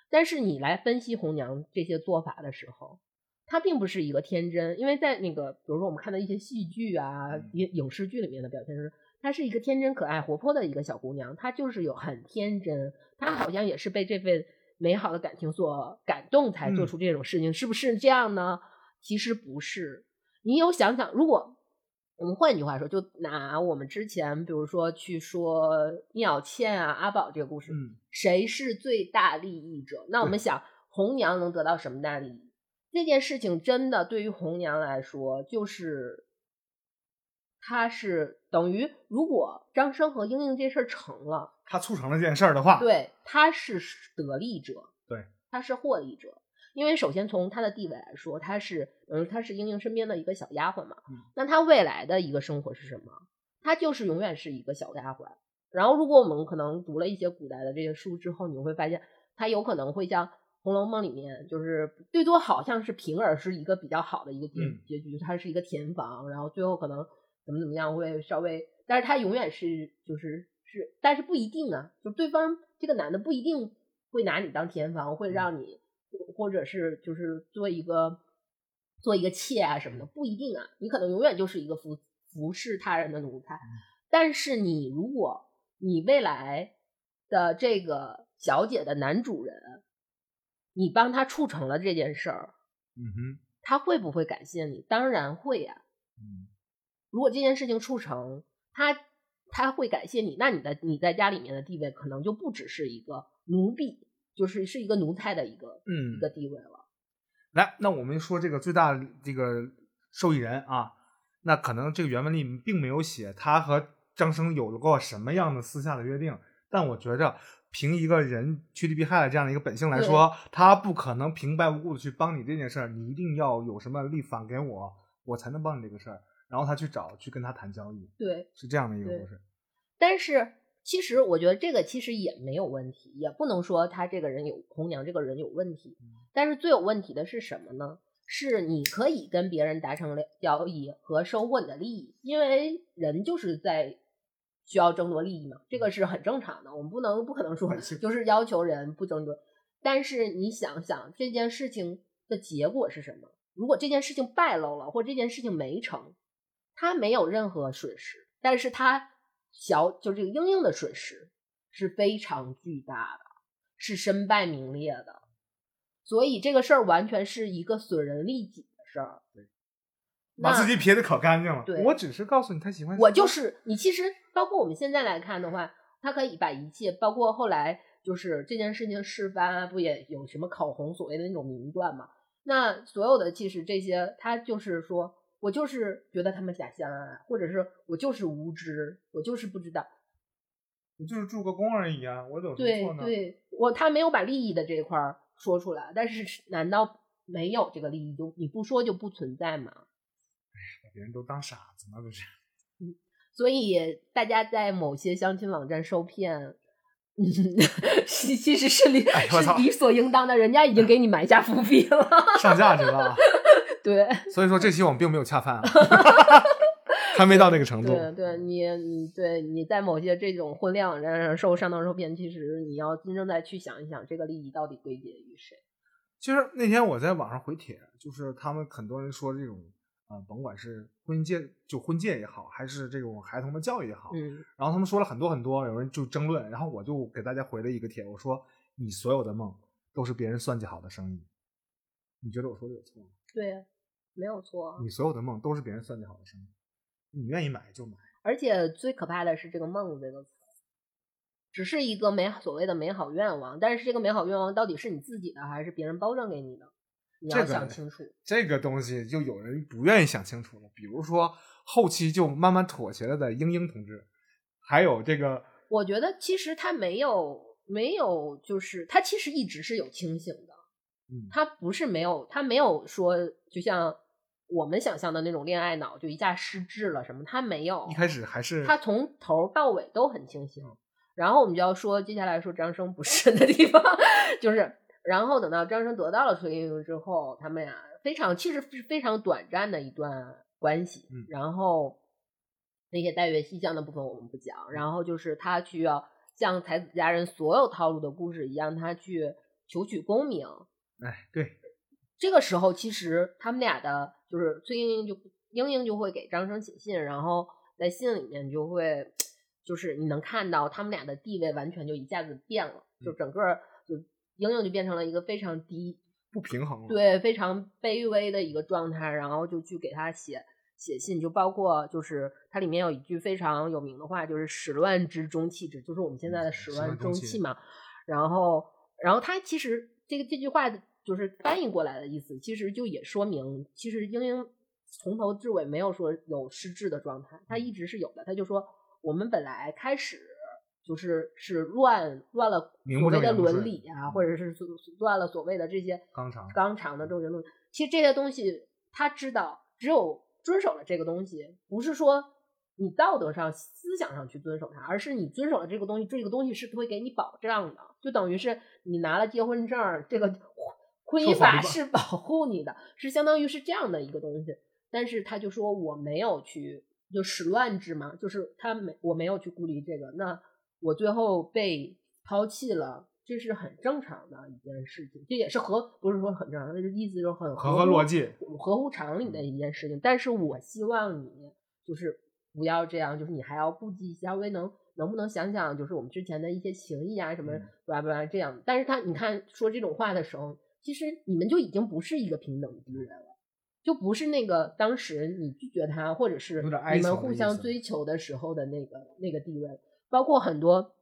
但是你来分析红娘这些做法的时候，它并不是一个天真，因为在那个比如说我们看到一些戏剧啊、影视剧里面的表现是，她是一个天真、可爱、活泼的一个小姑娘，她就是有很天真，她好像也是被这份。美好的感情所感动才做出这种事情，是不是这样呢？其实不是。你有想想，如果我们换句话说，就拿我们之前比如说去说妙倩啊阿宝这个故事，谁是最大利益者？那我们想红娘能得到什么大利益？这件事情真的对于红娘来说，就是她是等于，如果张生和英英这事儿成了，她促成了这件事儿的话，对，她是得利者，对，她是获利者。因为首先从她的地位来说，她是英英身边的一个小丫鬟嘛，那她未来的一个生活是什么？她就是永远是一个小丫鬟。然后如果我们可能读了一些古代的这些书之后，你会发现她有可能会像《红楼梦》里面，就是最多好像是平儿是一个比较好的一个结局，她是一个填房，然后最后可能怎么样会稍微，但是她永远是就是但是不一定啊，就对方这个男的不一定会拿你当填房，会让你或者是就是做一个妾啊什么的，不一定啊，你可能永远就是一个服侍他人的奴才。但是你如果你未来的这个小姐的男主人，你帮他促成了这件事儿，他会不会感谢你？当然会呀。如果这件事情促成，他会感谢你，那你在家里面的地位可能就不只是一个奴婢。就是一个奴才的一个地位了。来，那我们说这个最大的这个受益人啊，那可能这个原文里并没有写他和张生有过什么样的私下的约定，但我觉着凭一个人趋利避害的这样的一个本性来说，他不可能平白无故的去帮你这件事儿，你一定要有什么利反给我，我才能帮你这个事儿，然后他去跟他谈交易，对，是这样的一个故事。但是其实我觉得这个其实也没有问题，也不能说他这个人有红娘这个人有问题，但是最有问题的是什么呢？是你可以跟别人达成交易和收获你的利益，因为人就是在需要争夺利益嘛，这个是很正常的，我们不可能说就是要求人不争夺。但是你想想这件事情的结果是什么？如果这件事情败露了，或这件事情没成，他没有任何损失，但是他就这个英英的损失是非常巨大的，是身败名裂的，所以这个事儿完全是一个损人利己的事儿，把自己撇得可干净了。对，我只是告诉你他喜欢我，就是你其实包括我们现在来看的话，他可以把一切，包括后来就是这件事情事发啊，不也有什么考红所谓的那种名段嘛？那所有的其实这些，他就是说。我就是觉得他们假相爱，或者是我就是无知，我就是不知道，我就是住个宫而已啊，我有什么错呢？对，他没有把利益的这一块说出来，但是难道没有这个利益就你不说就不存在吗？哎呀，把别人都当傻子呢，不是？所以大家在某些相亲网站受骗，其实是理所应当的，人家已经给你埋下伏笔了，上价值了。对，所以说这期我们并没有恰饭，还没到那个程度。对，你在某些这种婚恋网站上上当受骗，其实你要真正再去想一想，这个利益到底归结于谁？其实那天我在网上回帖，就是他们很多人说这种甭管是婚介也好，还是这种孩童的教育也好，然后他们说了很多，有人就争论，然后我就给大家回了一个帖，我说你所有的梦都是别人算计好的生意，你觉得我说的有错吗？对。没有错，你所有的梦都是别人算计好的生意，你愿意买就买。而且最可怕的是这个梦这个词，只是一个所谓的美好愿望，但是这个美好愿望到底是你自己的还是别人包装给你的，你要想清楚。这个东西就有人不愿意想清楚了，比如说后期就慢慢妥协了的英英同志，还有这个，我觉得其实他没有就是他其实一直是有清醒的，他不是没有，他没有说就像我们想象的那种恋爱脑就一下失智了什么，他没有，一开始还是他从头到尾都很清醒。然后我们就要说接下来说张生不是的地方，就是然后等到张生得到了崔莺莺之后，他们俩其实是非常短暂的一段关系，然后那些带月西厢的部分我们不讲，然后就是他需要像才子佳人所有套路的故事一样，他去求取功名。哎，对，这个时候其实他们俩的就是崔莺莺就会给张生写信，然后在信里面就会就是你能看到他们俩的地位完全就一下子变了，就整个就莹莹就变成了一个非常低不平衡，对，非常卑微的一个状态，然后就去给他写信，就包括就是它里面有一句非常有名的话，就是始乱之终弃之，就是我们现在的始乱终弃嘛。然后它其实这句话就是翻译过来的意思，其实就也说明，其实英英从头至尾没有说有失智的状态，它一直是有的。它就说我们本来开始就是乱了所谓的伦理啊，或者是乱了所谓的这些纲常的政治论。其实这些东西他知道，只有遵守了这个东西，不是说你道德上思想上去遵守它，而是你遵守了这个东西，这个东西是会给你保障的，就等于是你拿了结婚证，这个婚姻法是保护你的，是相当于是这样的一个东西。但是他就说我没有去就始乱之嘛，就是我没有去顾虑这个，那我最后被抛弃了，这是很正常的一件事情，这也是不是说很正常，意思就是很合逻辑、合乎常理的一件事情。但是我希望你就是不要这样，就是你还要顾及一下，能不能想想，就是我们之前的一些情谊啊什么，吧吧这样。但是你看说这种话的时候，其实你们就已经不是一个平等的人了，就不是那个当时你拒绝他，或者是你们互相追求的时候的那个地位，包括很多。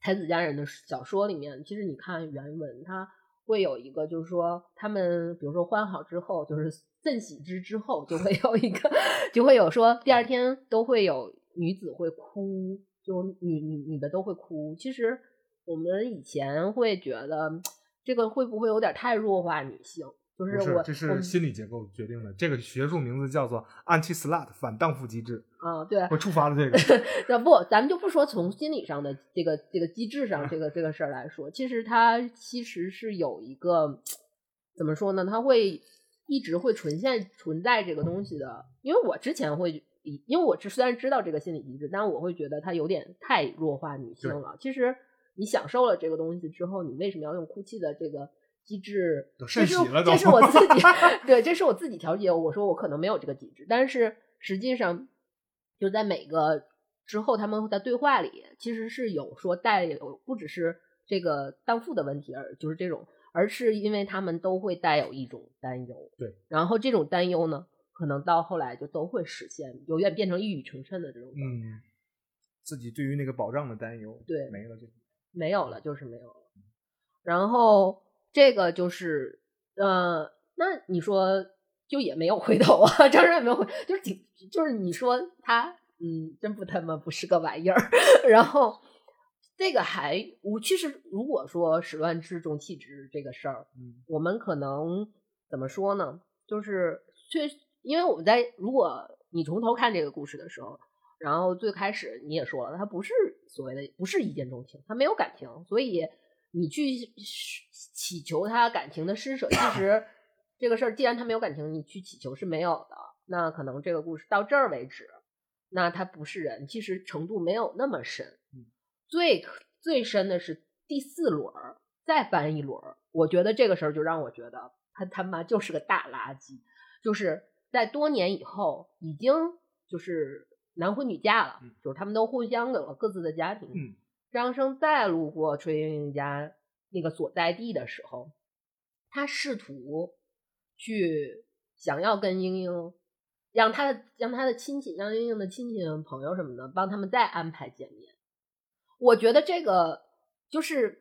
才子佳人的小说里面，其实你看原文，它会有一个，就是说他们比如说欢好之后，就是赠喜之后，就会有一个，就会有说第二天都会有女子会哭，就女的都会哭。其实我们以前会觉得这个会不会有点太弱化女性？不是，这是心理结构决定的。这个学术名字叫做 anti-slut 反荡妇机制啊，对，我触发了这个。那不，咱们就不说从心理上的这个机制上这个事儿来说，其实它其实是有一个怎么说呢？它会一直会存在这个东西的。因为我之前会，因为我虽然知道这个心理机制，但我会觉得它有点太弱化女性了。其实你享受了这个东西之后，你为什么要用哭泣的这个？机制，这是我自己对，这是我自己调节。我说我可能没有这个机制，但是实际上就在每个之后，他们在对话里其实是有说带有不只是这个荡妇的问题，而就是这种，而是因为他们都会带有一种担忧，对，然后这种担忧呢，可能到后来就都会实现，永远变成一语成谶的这种状态。自己对于那个保障的担忧，对，没有了，然后。这个就是那你说就也没有回头啊，张然也没有回，就是你说他真不他妈不是个玩意儿。然后这个还其实如果说始乱之终弃之这个事儿，我们可能怎么说呢？就是因为我们如果你从头看这个故事的时候，然后最开始你也说了，他不是所谓的不是一见钟情，他没有感情，所以。你去祈求他感情的施舍，其实这个事儿既然他没有感情，你去祈求是没有的。那可能这个故事到这儿为止，那他不是人，其实程度没有那么深。最深的是第四轮再翻一轮，我觉得这个时候就让我觉得他他妈就是个大垃圾。就是在多年以后，已经就是男婚女嫁了，就是他们都互相有了各自的家庭。张生再路过崔莺莺家那个所在地的时候，他试图去想要跟莺莺，让他的亲戚，让莺莺的亲戚朋友什么的帮他们再安排见面。我觉得这个就是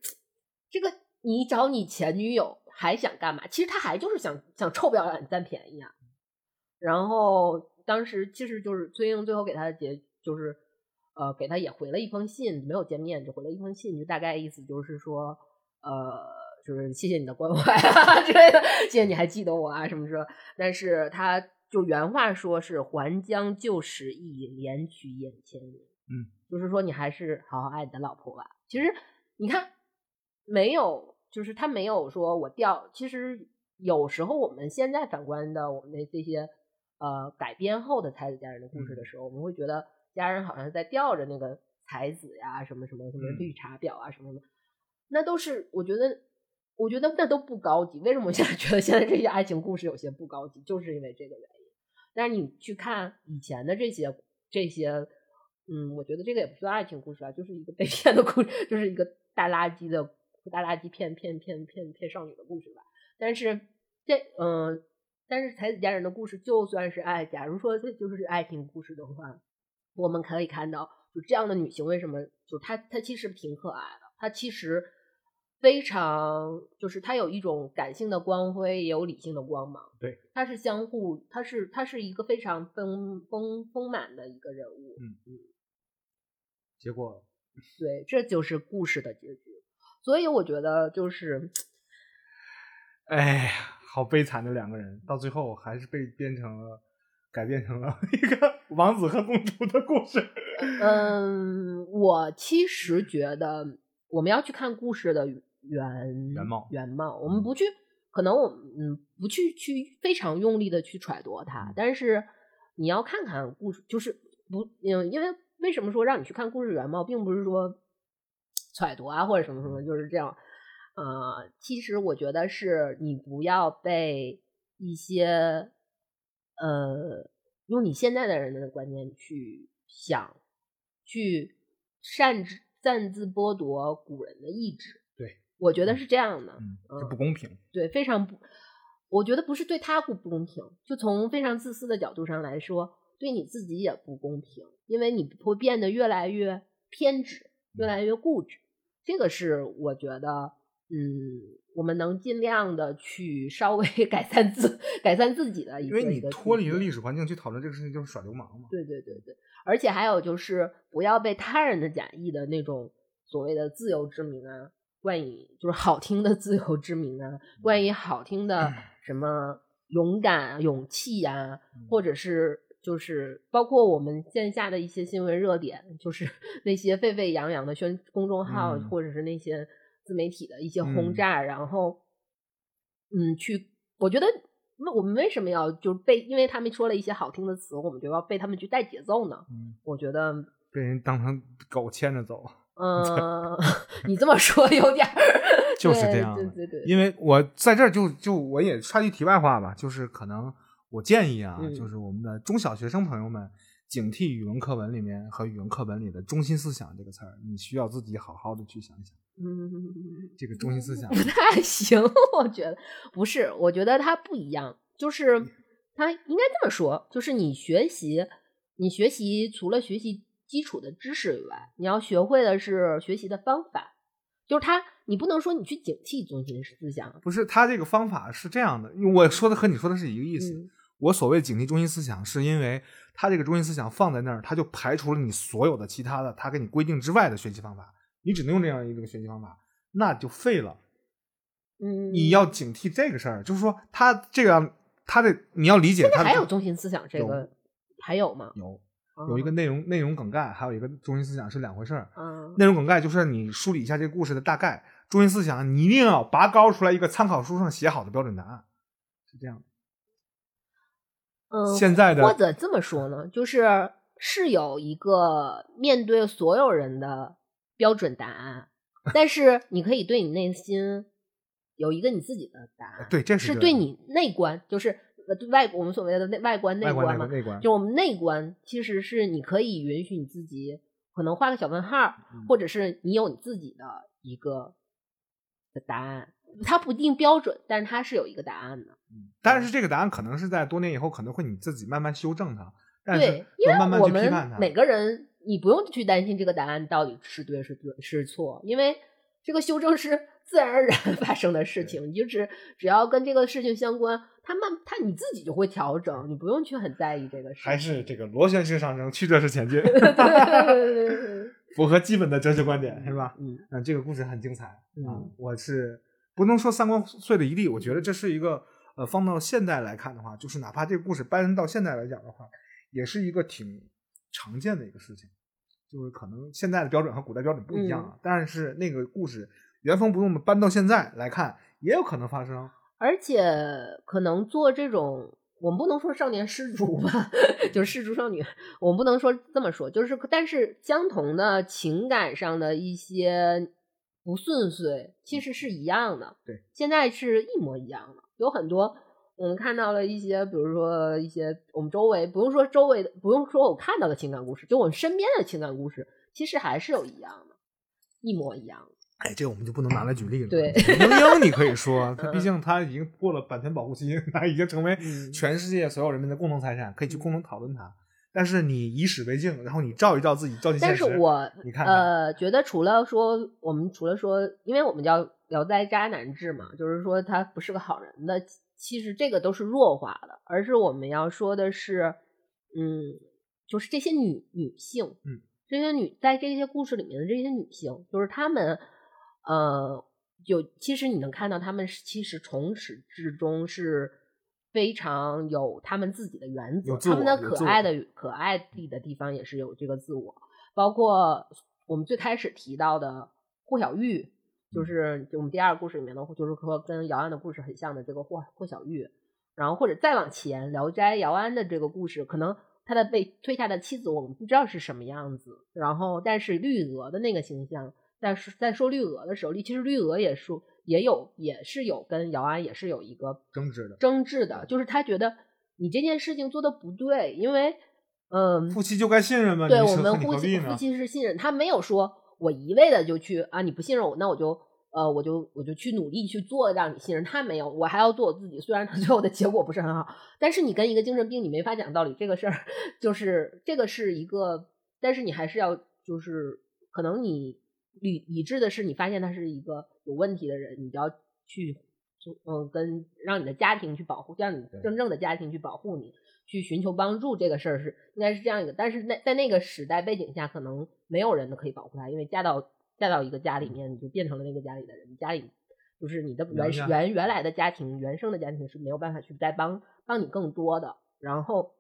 这个你找你前女友还想干嘛？其实他还就是想臭不要脸占便宜啊。然后当时其实就是崔莺莺最后给他的结就是。给他也回了一封信，没有见面就回了一封信，就大概意思就是说，就是谢谢你的关怀啊之类的，谢谢你还记得我啊什么之类的。但是他就原话说是“还将旧时忆，怜取眼前人”，就是说你还是好好爱你的老婆吧。其实你看，没有，就是他没有说我掉。其实有时候我们现在反观的我们的这些改编后的才子佳人的故事的时候，我们会觉得。家人好像在吊着那个才子呀，什么什么什么绿茶婊啊，什么什么，那都是我觉得那都不高级。为什么我现在觉得现在这些爱情故事有些不高级，就是因为这个原因。但是你去看以前的这些，我觉得这个也不算爱情故事啊，就是一个被骗的故事，就是一个大垃圾的大垃圾骗少女的故事吧。但是这但是才子佳人的故事就算是爱，假如说这就是爱情故事的话，我们可以看到就这样的女性为什么就她其实挺可爱的，她其实非常就是她有一种感性的光辉，也有理性的光芒，对，她是相互，她是一个非常丰满的一个人物，结果对，这就是故事的结局。所以我觉得就是哎好悲惨的两个人，到最后还是被改变成了一个王子和公主的故事。我其实觉得我们要去看故事的原貌，我们不去，可能我们不去非常用力的去揣度它，但是你要看看故事，就是不，因为为什么说让你去看故事原貌，并不是说揣度啊或者什么什么，就是这样。其实我觉得是你不要被一些用你现在的人的观念去想，去擅自剥夺古人的意志。对，我觉得是这样的，这不公平。对，非常不，我觉得不是对他不公平，就从非常自私的角度上来说，对你自己也不公平，因为你会变得越来越偏执，越来越固执。这个是我觉得我们能尽量的去稍微改善自己的一个，因为你脱离了历史环境去讨论这个事情就是耍流氓嘛。对对对对，而且还有就是不要被他人的假意的那种所谓的自由之名啊，冠以就是好听的自由之名啊，冠以好听的什么勇敢勇气啊，或者是就是包括我们线下的一些新闻热点，就是那些沸沸扬扬的公众号或者是那些自媒体的一些轰炸，然后去，我觉得我们为什么要就被，因为他们说了一些好听的词，我们就要被他们去带节奏呢？我觉得被人当成狗牵着走。你这么说有点就是这样。对，因为我在这儿就我也插句题外话吧，就是可能我建议啊，就是我们的中小学生朋友们警惕语文课文里面和语文课本里的中心思想这个词儿，你需要自己好好的去想一想。这个中心思想不太行，我觉得不是，我觉得它不一样，就是它应该这么说，就是你学习除了学习基础的知识以外，你要学会的是学习的方法，就是它，你不能说你去警惕中心思想，不是，它这个方法是这样的，我说的和你说的是一个意思。我所谓警惕中心思想是因为它这个中心思想放在那儿，它就排除了你所有的其他的它给你规定之外的学习方法，你只能用这样一个学习方法，那就废了。你要警惕这个事儿，就是说他这样，他的你要理解他。还有中心思想这个还有吗？有一个内容梗概，还有一个中心思想是两回事儿。内容梗概就是你梳理一下这个故事的大概，中心思想你一定要拔高出来一个参考书上写好的标准答案，是这样的。现在的或者这么说呢，就是有一个面对所有人的标准答案，但是你可以对你内心有一个你自己的答案。对，这是对你内观，就是我们所谓的外观内观嘛，就我们内观其实是你可以允许你自己可能画个小问号，或者是你有你自己的一个答案，它不一定标准，但是它是有一个答案的。但是这个答案可能是在多年以后，可能会你自己慢慢修正它，但是慢慢去批判它。对，因为我们每个人你不用去担心这个答案到底是对是错，因为这个修正是自然而然发生的事情，你就只要跟这个事情相关，它你自己就会调整，你不用去很在意这个事情。还是这个螺旋式上升，曲折式前进，符合基本的哲学观点，是吧？这个故事很精彩我是不能说三观碎了一地，我觉得这是一个放到现代来看的话，就是哪怕这个故事搬到现代来讲的话，也是一个挺常见的一个事情，就是可能现在的标准和古代标准不一样但是那个故事原封不动的搬到现在来看也有可能发生。而且可能做这种，我们不能说少年失足吧就是失足少女，我们不能说这么说，就是但是相同的情感上的一些不顺遂其实是一样的。对，现在是一模一样的，有很多我们看到了一些，比如说一些我们周围，不用说周围的，不用说我看到的情感故事，就我们身边的情感故事，其实还是有一样的，一模一样的。哎，这我们就不能拿来举例了。对，英英你可以说，他毕竟他已经过了版权保护期，他已经成为全世界所有人民的共同财产，可以去共同讨论它。但是你以史为镜，然后你照一照自己，照进现实。但是我你看看觉得除了说我们除了说，因为我们叫聊斋渣男志嘛，就是说他不是个好人的，其实这个都是弱化的，而是我们要说的是，就是这些女性，这些在这些故事里面的这些女性，就是她们。其实你能看到他们其实从始至终是非常有他们自己的原则，他们的可爱的地方也是有这个自我，包括我们最开始提到的霍小玉，就是我们第二个故事里面的，就是说跟姚安的故事很像的这个霍小玉，然后或者再往前聊斋姚安的这个故事，可能他的被推下的妻子我们不知道是什么样子，然后但是绿娥的那个形象，在说绿娥的时候，其实绿娥也是有跟姚安也是有一个争执的，就是他觉得你这件事情做的不对，因为夫妻就该信任嘛，对，我们夫妻是信任，他没有说我一味的就去啊，你不信任我，那我就去努力去做让你信任，他没有，我还要做我自己，虽然他最后的结果不是很好，但是你跟一个精神病你没法讲道理，这个事儿就是这个是一个，但是你还是要就是可能你。理智的是你发现他是一个有问题的人，你就要去让你的家庭去保护，让你真正的家庭去保护你，去寻求帮助，这个事儿是应该是这样一个，但是在那个时代背景下可能没有人可以保护他，因为嫁到一个家里面你就变成了那个家里的人，家里就是你的原来的家庭，原生的家庭是没有办法去再帮你更多的，然后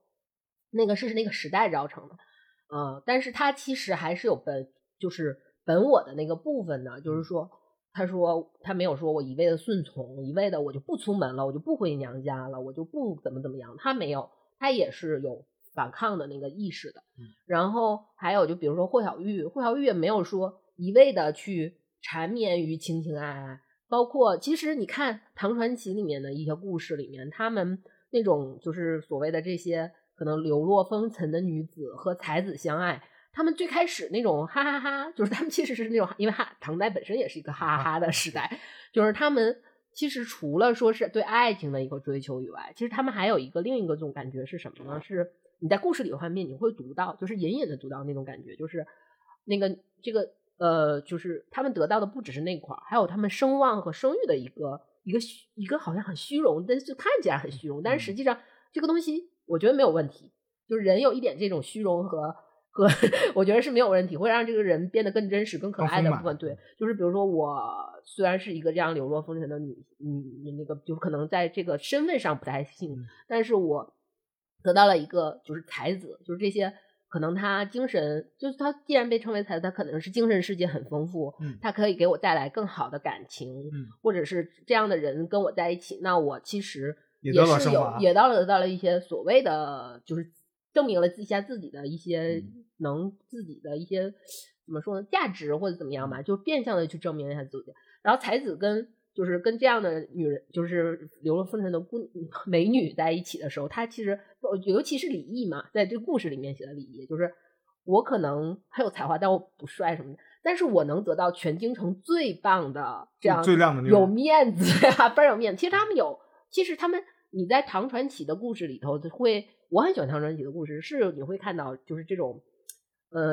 那个是那个时代造成的但是他其实还是有就是本我的那个部分呢，就是说他没有说我一味的顺从，一味的我就不出门了，我就不回娘家了，我就不怎么样，他没有，他也是有反抗的那个意识的。然后还有就比如说霍小玉也没有说一味的去缠绵于情情爱爱，包括其实你看唐传奇里面的一些故事里面，他们那种就是所谓的这些可能流落风尘的女子和才子相爱，他们最开始那种哈哈哈，就是他们其实是那种，因为唐代本身也是一个哈哈哈的时代，就是他们其实除了说是对爱情的一个追求以外，其实他们还有另一个这种感觉是什么呢？是你在故事里的画面你会读到，就是隐隐的读到那种感觉，就是那个就是他们得到的不只是那块，还有他们声望和声誉的一个好像很虚荣，但是看起来很虚荣，但是实际上这个东西我觉得没有问题，就是人有一点这种虚荣和我觉得是没有问题，会让这个人变得更真实更可爱的部分。对，就是比如说我虽然是一个这样流落风尘的女那个就可能在这个身份上不太幸，但是我得到了一个就是才子，就是这些可能他精神就是他既然被称为才子，他可能是精神世界很丰富，他可以给我带来更好的感情，或者是这样的人跟我在一起，那我其实也是得到了一些所谓的就是证明了自己的一些自己的一些怎么说呢，价值或者怎么样吧，就变相的去证明一下自己。然后才子跟这样的女人，就是流落风尘的美女在一起的时候，她其实尤其是李益嘛，在这故事里面写的李益，就是我可能很有才华，但我不帅什么的，但是我能得到全京城最棒的这样最亮的有面子呀，非常有面子。其实他们你在唐传奇的故事里头会。我很喜欢唐传奇的故事，是你会看到就是这种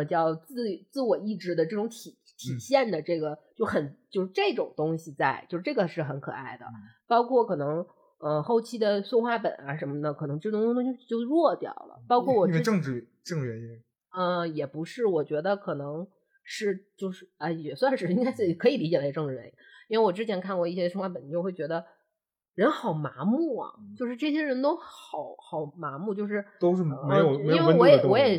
叫自我意志的这种体现的这个就很就是这种东西在，就是这个是很可爱的，包括可能后期的宋画本啊什么的，可能这种东西就弱掉了，包括我因为政治原因也不是，我觉得可能是就是啊、也算是应该是可以理解为政治原因，因为我之前看过一些宋画本，就会觉得人好麻木啊，就是这些人都好麻木，就是都是没有因为我也是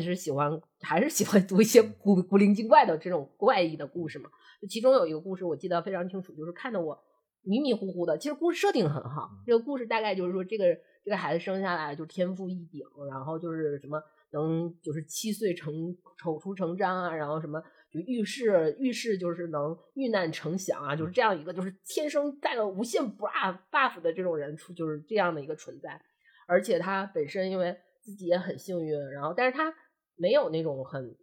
还是喜欢读一些古灵精怪的这种怪异的故事嘛。其中有一个故事我记得非常清楚，就是看得我迷迷糊糊的，其实故事设定很好，这个故事大概就是说这个孩子生下来就天赋异禀，然后就是什么能就是7岁丑出成章啊，然后什么就遇事就是能遇难成祥啊，就是这样一个就是天生带了无限 buff 的这种人出，就是这样的一个存在，而且他本身因为自己也很幸运，然后但是他没有那种很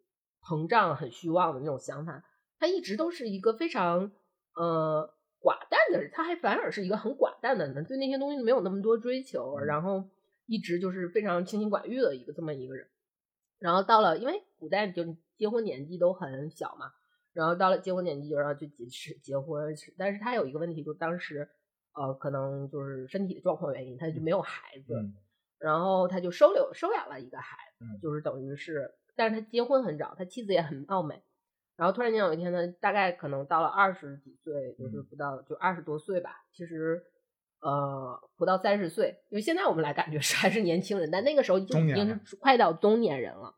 膨胀很虚妄的那种想法，他一直都是一个非常寡淡的，他还反而是一个很寡淡的人，对那些东西没有那么多追求，然后一直就是非常清心寡欲的一个这么一个人。然后到了，因为古代就结婚年纪都很小嘛，然后到了结婚年纪就然后就结婚，但是他有一个问题，就是当时可能就是身体状况原因，他就没有孩子，然后他就收养了一个孩子，就是等于是，但是他结婚很早，他妻子也很貌美。然后突然间有一天呢，大概可能到了20几岁，就是不到就20多岁吧，其实不到30岁，因为现在我们来感觉是还是年轻人，但那个时候就已经是快到中年人了。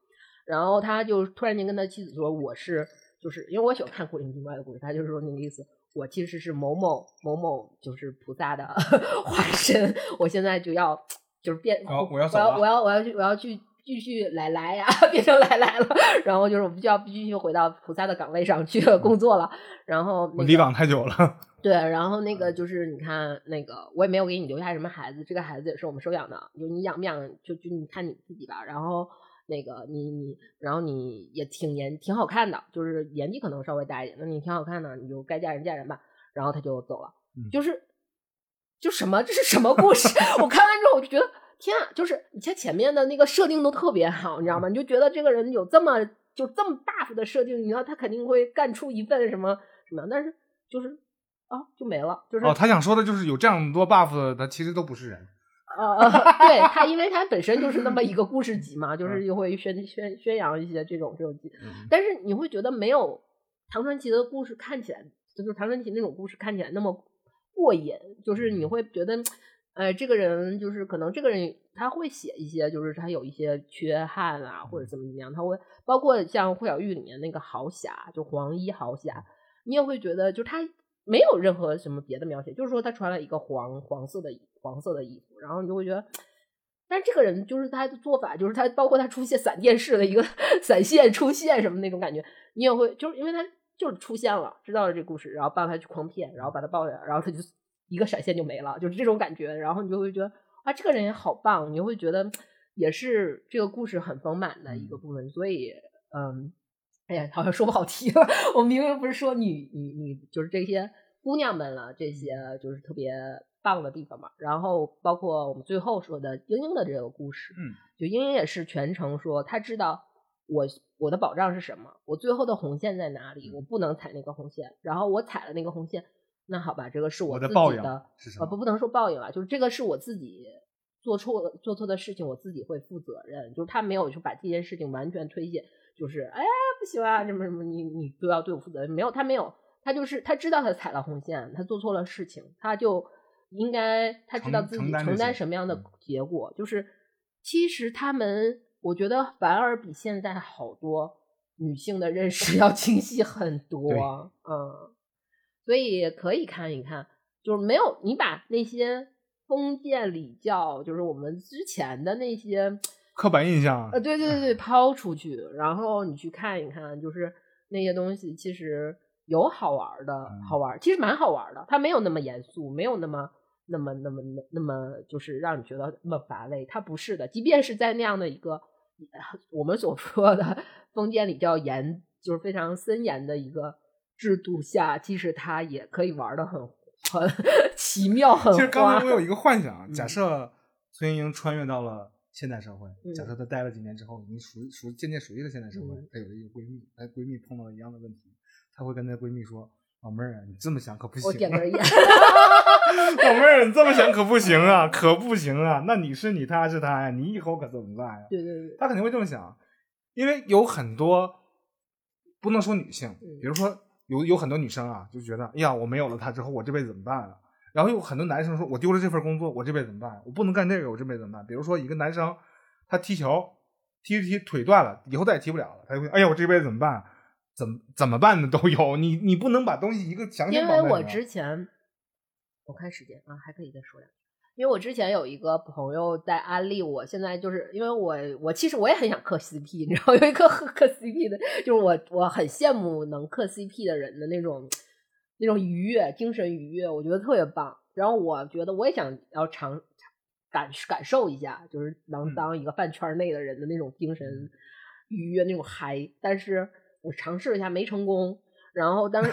然后他就突然间跟他妻子说，我是就是因为我喜欢看古灵精怪的故事，他就是说那个意思，我其实是某某某某就是菩萨的化身，我现在就要就是变，我要走了，我要去。继续来呀，变成来了，然后就是我们就要必须回到菩萨的岗位上去工作了。然后、我离岗太久了。对，然后那个就是你看那个我也没有给你留下什么孩子，这个孩子也是我们收养的，就你养不养就你看你自己吧。然后那个你然后你也挺好看的，就是年纪可能稍微大一点，那你挺好看的，你就该嫁人吧。然后他就走了，就什么这是什么故事？我看完之后我就觉得。天啊，就是你前面的那个设定都特别好，你知道吗？你就觉得这个人有这么 buff 的设定，你知道他肯定会干出一份什么什么，但是就是就没了，就是他想说的就是有这样多 buff 的，他其实都不是人。对他，因为他本身就是那么一个故事集嘛，就是又会宣扬一些这种集，但是你会觉得没有唐传奇的故事看起来，就是唐传奇那种故事看起来那么过瘾，就是你会觉得。这个人就是可能这个人他会写一些，就是他有一些缺憾啊，或者怎么样，他会包括像霍小玉里面那个豪侠，就黄衣豪侠，你也会觉得就是他没有任何什么别的描写，就是说他穿了一个黄色的衣服，然后你就会觉得，但是这个人就是他的做法，就是他包括他出现闪电式的一个闪现出现什么那种感觉，你也会就是因为他就是出现了，知道了这故事，然后爸爸去狂骗，然后把他抱来，然后他就。一个闪现就没了，就是这种感觉，然后你就会觉得啊，这个人也好棒，你会觉得也是这个故事很丰满的一个部分，所以哎呀，好像说不好听了，我明明不是说你就是这些姑娘们了，这些就是特别棒的地方嘛。然后包括我们最后说的英英的这个故事，就英英也是全程说她知道我的保障是什么，我最后的红线在哪里，我不能踩那个红线，然后我踩了那个红线。那好吧，这个是我自己的报应是什么？不能说报应了，就是这个是我自己做错的事情，我自己会负责任。就是他没有就把这件事情完全推卸，就是哎呀不行啊，什么你都要对我负责任，没有他没有，他就是他知道他踩了红线，他做错了事情，他就应该他知道自己承担什么样的结果。就是其实他们，我觉得反而比现在好多女性的认识要清晰很多，所以可以看一看，就是没有你把那些封建礼教，就是我们之前的那些刻板印象，对抛出去，然后你去看一看，就是那些东西其实有好玩，其实蛮好玩的，它没有那么严肃，没有那么就是让你觉得那么乏味，它不是的，即便是在那样的一个我们所说的封建礼教就是非常森严的一个。制度下，其实他也可以玩的很奇妙，很花。其实刚才我有一个幻想，假设崔莺莺穿越到了现代社会，假设她待了几年之后，已经渐渐熟悉了现代社会，她有了一个闺蜜，她闺蜜碰到了一样的问题，她会跟她闺蜜说：“老妹儿，你这么想可不行。”我点根烟。老妹儿，你这么想可不行啊！那你是你，他是他呀，你以后可怎么办呀？对，她肯定会这么想，因为有很多不能说女性，比如说。有很多女生啊，就觉得哎呀，我没有了她之后，我这辈子怎么办啊？然后有很多男生说，我丢了这份工作，我这辈子怎么办？我不能干这个，我这辈子怎么办？比如说一个男生，他踢球，踢腿断了，以后再也踢不了了，他就会哎呀，我这辈子怎么办？怎么办的都有。你不能把东西一个强行绑在里面。因为我之前，我看时间啊，还可以再说两句。因为我之前有一个朋友在安利我，现在就是因为我其实我也很想磕 CP， 你知道有一个磕 CP 的，就是我很羡慕能磕 CP 的人的那种愉悦，精神愉悦，我觉得特别棒。然后我觉得我也想要感受一下，就是能当一个饭圈内的人的那种精神愉悦，那种嗨。但是我尝试了一下没成功。然后但是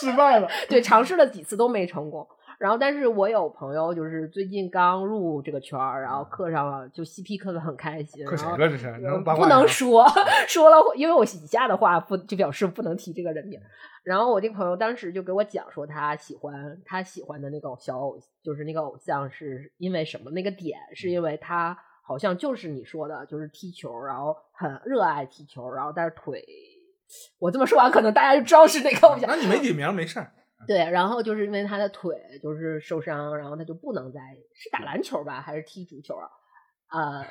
失败了，对，尝试了几次都没成功。然后但是我有朋友就是最近刚入这个圈儿，然后课上了就 CP 课的很开心，课谁了这是不能说说了，因为我以下的话不就表示不能提这个人名。然后我这个朋友当时就给我讲说他喜欢的那个小偶就是那个偶像是因为什么，那个点是因为他好像就是你说的就是踢球，然后很热爱踢球，然后但是腿，我这么说完可能大家就知道是哪个偶像，那你没点名没事儿。对，然后就是因为他的腿就是受伤，然后他就不能再是打篮球吧还是踢足球啊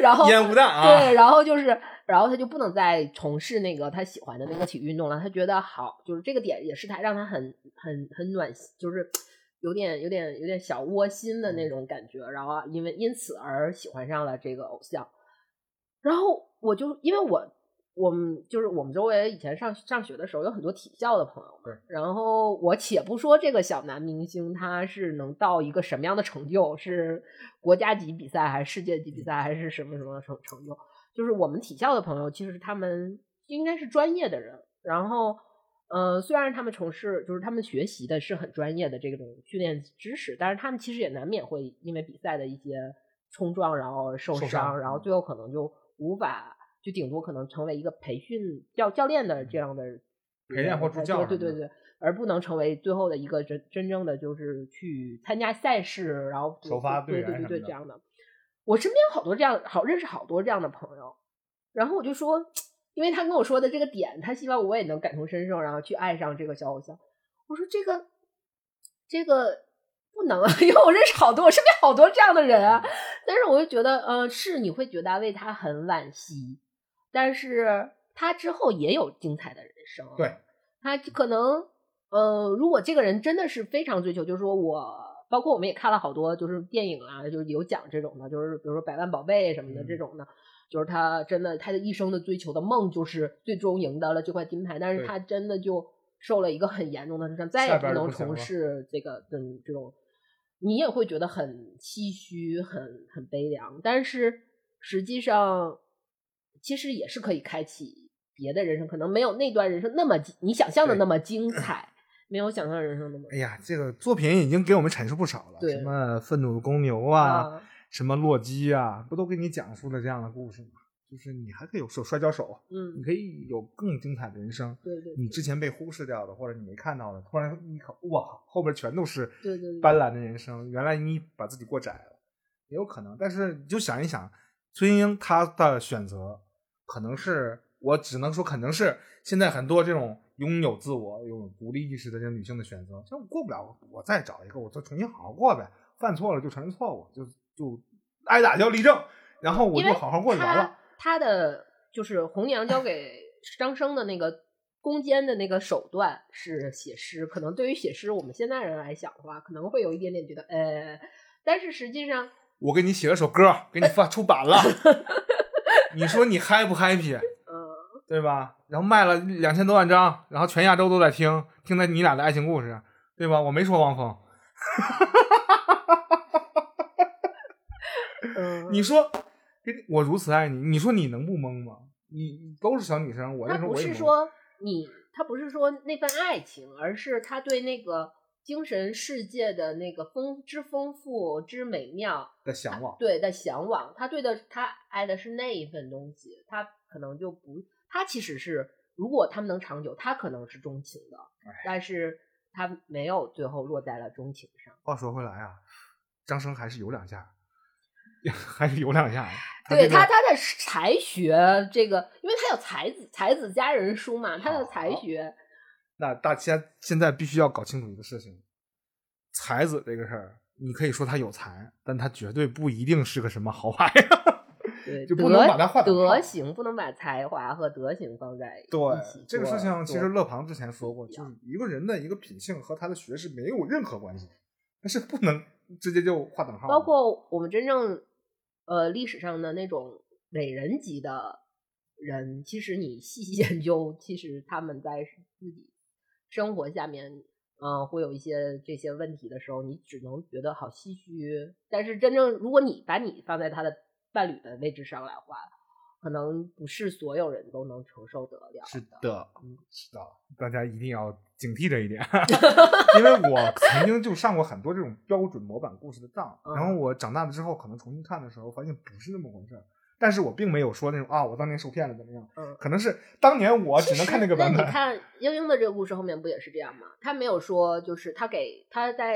然后烟雾弹啊，对，然后就是然后他就不能再从事那个他喜欢的那个体育运动了。他觉得好，就是这个点也是他让他很暖心，就是有点小窝心的那种感觉，然后因此而喜欢上了这个偶像。然后我就因为我们就是我们周围以前上学的时候有很多体校的朋友们，然后我且不说这个小男明星他是能到一个什么样的成就，是国家级比赛还是世界级比赛还是什么什么成就，就是我们体校的朋友其实他们应该是专业的人，然后虽然他们从事就是他们学习的是很专业的这种训练知识，但是他们其实也难免会因为比赛的一些冲撞然后受伤，然后最后可能就无法就顶多可能成为一个培训教练的这样的培练或助教，对对对，而不能成为最后的一个真正的就是去参加赛事，然后首发队员对对对对这样的。我身边好多这样认识好多这样的朋友，然后我就说，因为他跟我说的这个点，他希望我也能感同身受，然后去爱上这个小偶像。我说这个不能，因为我认识好多，我身边好多这样的人啊。但是我就觉得，是你会觉得为他很惋惜。但是他之后也有精彩的人生，对，他可能如果这个人真的是非常追求，就是说包括我们也看了好多就是电影啊，就是有讲这种的，就是比如说百万宝贝什么的这种的，就是他真的他的一生的追求的梦就是最终赢得了这块金牌，但是他真的就受了一个很严重的伤，再也不能从事这个这种，你也会觉得很唏嘘很悲凉。但是实际上其实也是可以开启别的人生，可能没有那段人生那么你想象的那么精彩，没有想象的人生那么。哎呀，这个作品已经给我们阐述不少了，什么愤怒的公牛啊，什么洛基啊，不都给你讲述了这样的故事吗？就是你还可以有摔跤手，你可以有更精彩的人生。对对，你之前被忽视掉的或者你没看到的，突然一口哇，后边全都是斑斓的人生。对对对，原来你把自己过窄了，也有可能。但是你就想一想，崔莺莺她的选择。可能是我只能说，可能是现在很多这种拥有自我、有独立意识的这种女性的选择，像我过不了，我再找一个，我再重新好好过呗。犯错了就承认错误，就挨打就立正，然后我就好好过就完了。他的就是红娘交给张生的那个攻坚的那个手段是写诗，可能对于写诗我们现代人来讲的话，可能会有一点点觉得但是实际上我给你写了首歌，给你发出版了。你说你嗨不 happy， 对吧？然后卖了2000多万张，然后全亚洲都在听着你俩的爱情故事，对吧？我没说汪峰。你说我如此爱你，你说你能不懵吗？你都是小女生，我那时候我也懵。他不是说那份爱情，而是他对那个精神世界的那个丰富之美妙的向往，对的向往，他爱的是那一份东西，他可能就不，他其实是如果他们能长久，他可能是钟情的，但是他没有最后落在了钟情上。话说回来啊，张生还是有两下，还是有两下。对，他的才学这个，因为他有才子佳人书嘛，他的才学。那大家现在必须要搞清楚一个事情，才子这个事儿，你可以说他有才，但他绝对不一定是个什么好牌就不能把他画德行，不能把才华和德行放在一起。对，这个事情其实乐庞之前说过，就是一个人的一个品性和他的学识没有任何关系，但是不能直接就画等号。包括我们真正历史上的那种伟人级的人，其实你细细研究，其实他们在自己生活下面会有一些这些问题的时候，你只能觉得好唏嘘。但是真正如果你把你放在他的伴侣的位置上来话，可能不是所有人都能承受得了。是的，是的，大家一定要警惕这一点。因为我曾经就上过很多这种标准模板故事的当，然后我长大了之后可能重新看的时候发现不是那么回事，但是我并没有说那种啊我当年受骗了怎么样，可能是当年我只能看那个版本。你看英英的这个故事后面不也是这样吗？他没有说就是他在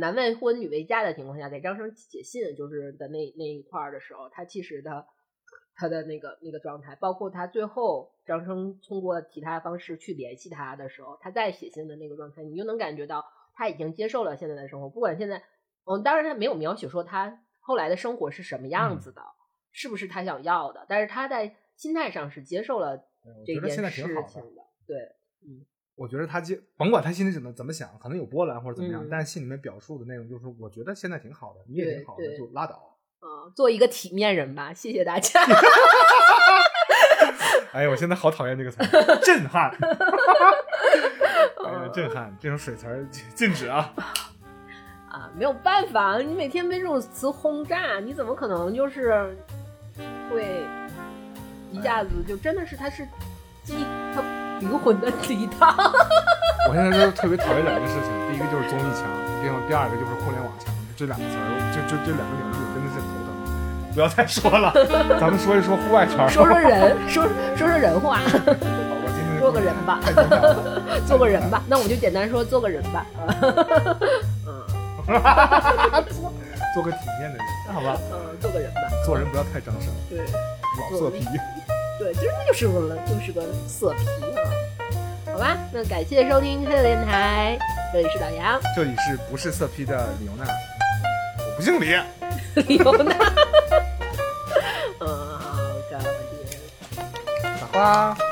男未婚女未嫁的情况下给张生写信，就是在那一块的时候，他其实他的那个状态，包括他最后张生通过其他方式去联系他的时候，他在写信的那个状态，你就能感觉到他已经接受了现在的生活。不管现在当然他没有描写说他后来的生活是什么样子的，是不是他想要的，但是他在心态上是接受了这件事情的。我觉得现在挺好的。对，我觉得他甭管他心里怎么想，可能有波澜或者怎么样，但信里面表述的内容就是我觉得现在挺好的，你也挺好的，就拉倒。做一个体面人吧，谢谢大家。哎呀，我现在好讨厌这个词，震撼。哎呀，震撼，这种水词儿禁止啊！啊，没有办法，你每天被这种词轰炸，你怎么可能就是会一下子就真的是它是它灵魂的抵挡。我现在就特别讨厌两个事情，第一个就是综艺强，第二个就是互联网强。这两个词这两个领域真的是头疼，不要再说了。咱们说一说户外圈，说人，说人话。做个人吧，做个人吧。那我就简单说做个人吧。做个体面的人，好吧。做个人吧。做人不要太张生。对，老色批。对，其实那就是个色批啊。好吧，那感谢收听黑色电台，这里是老杨，这里是不是色批的李尤娜。不姓李，李尤娜。嗯，干爹。打花。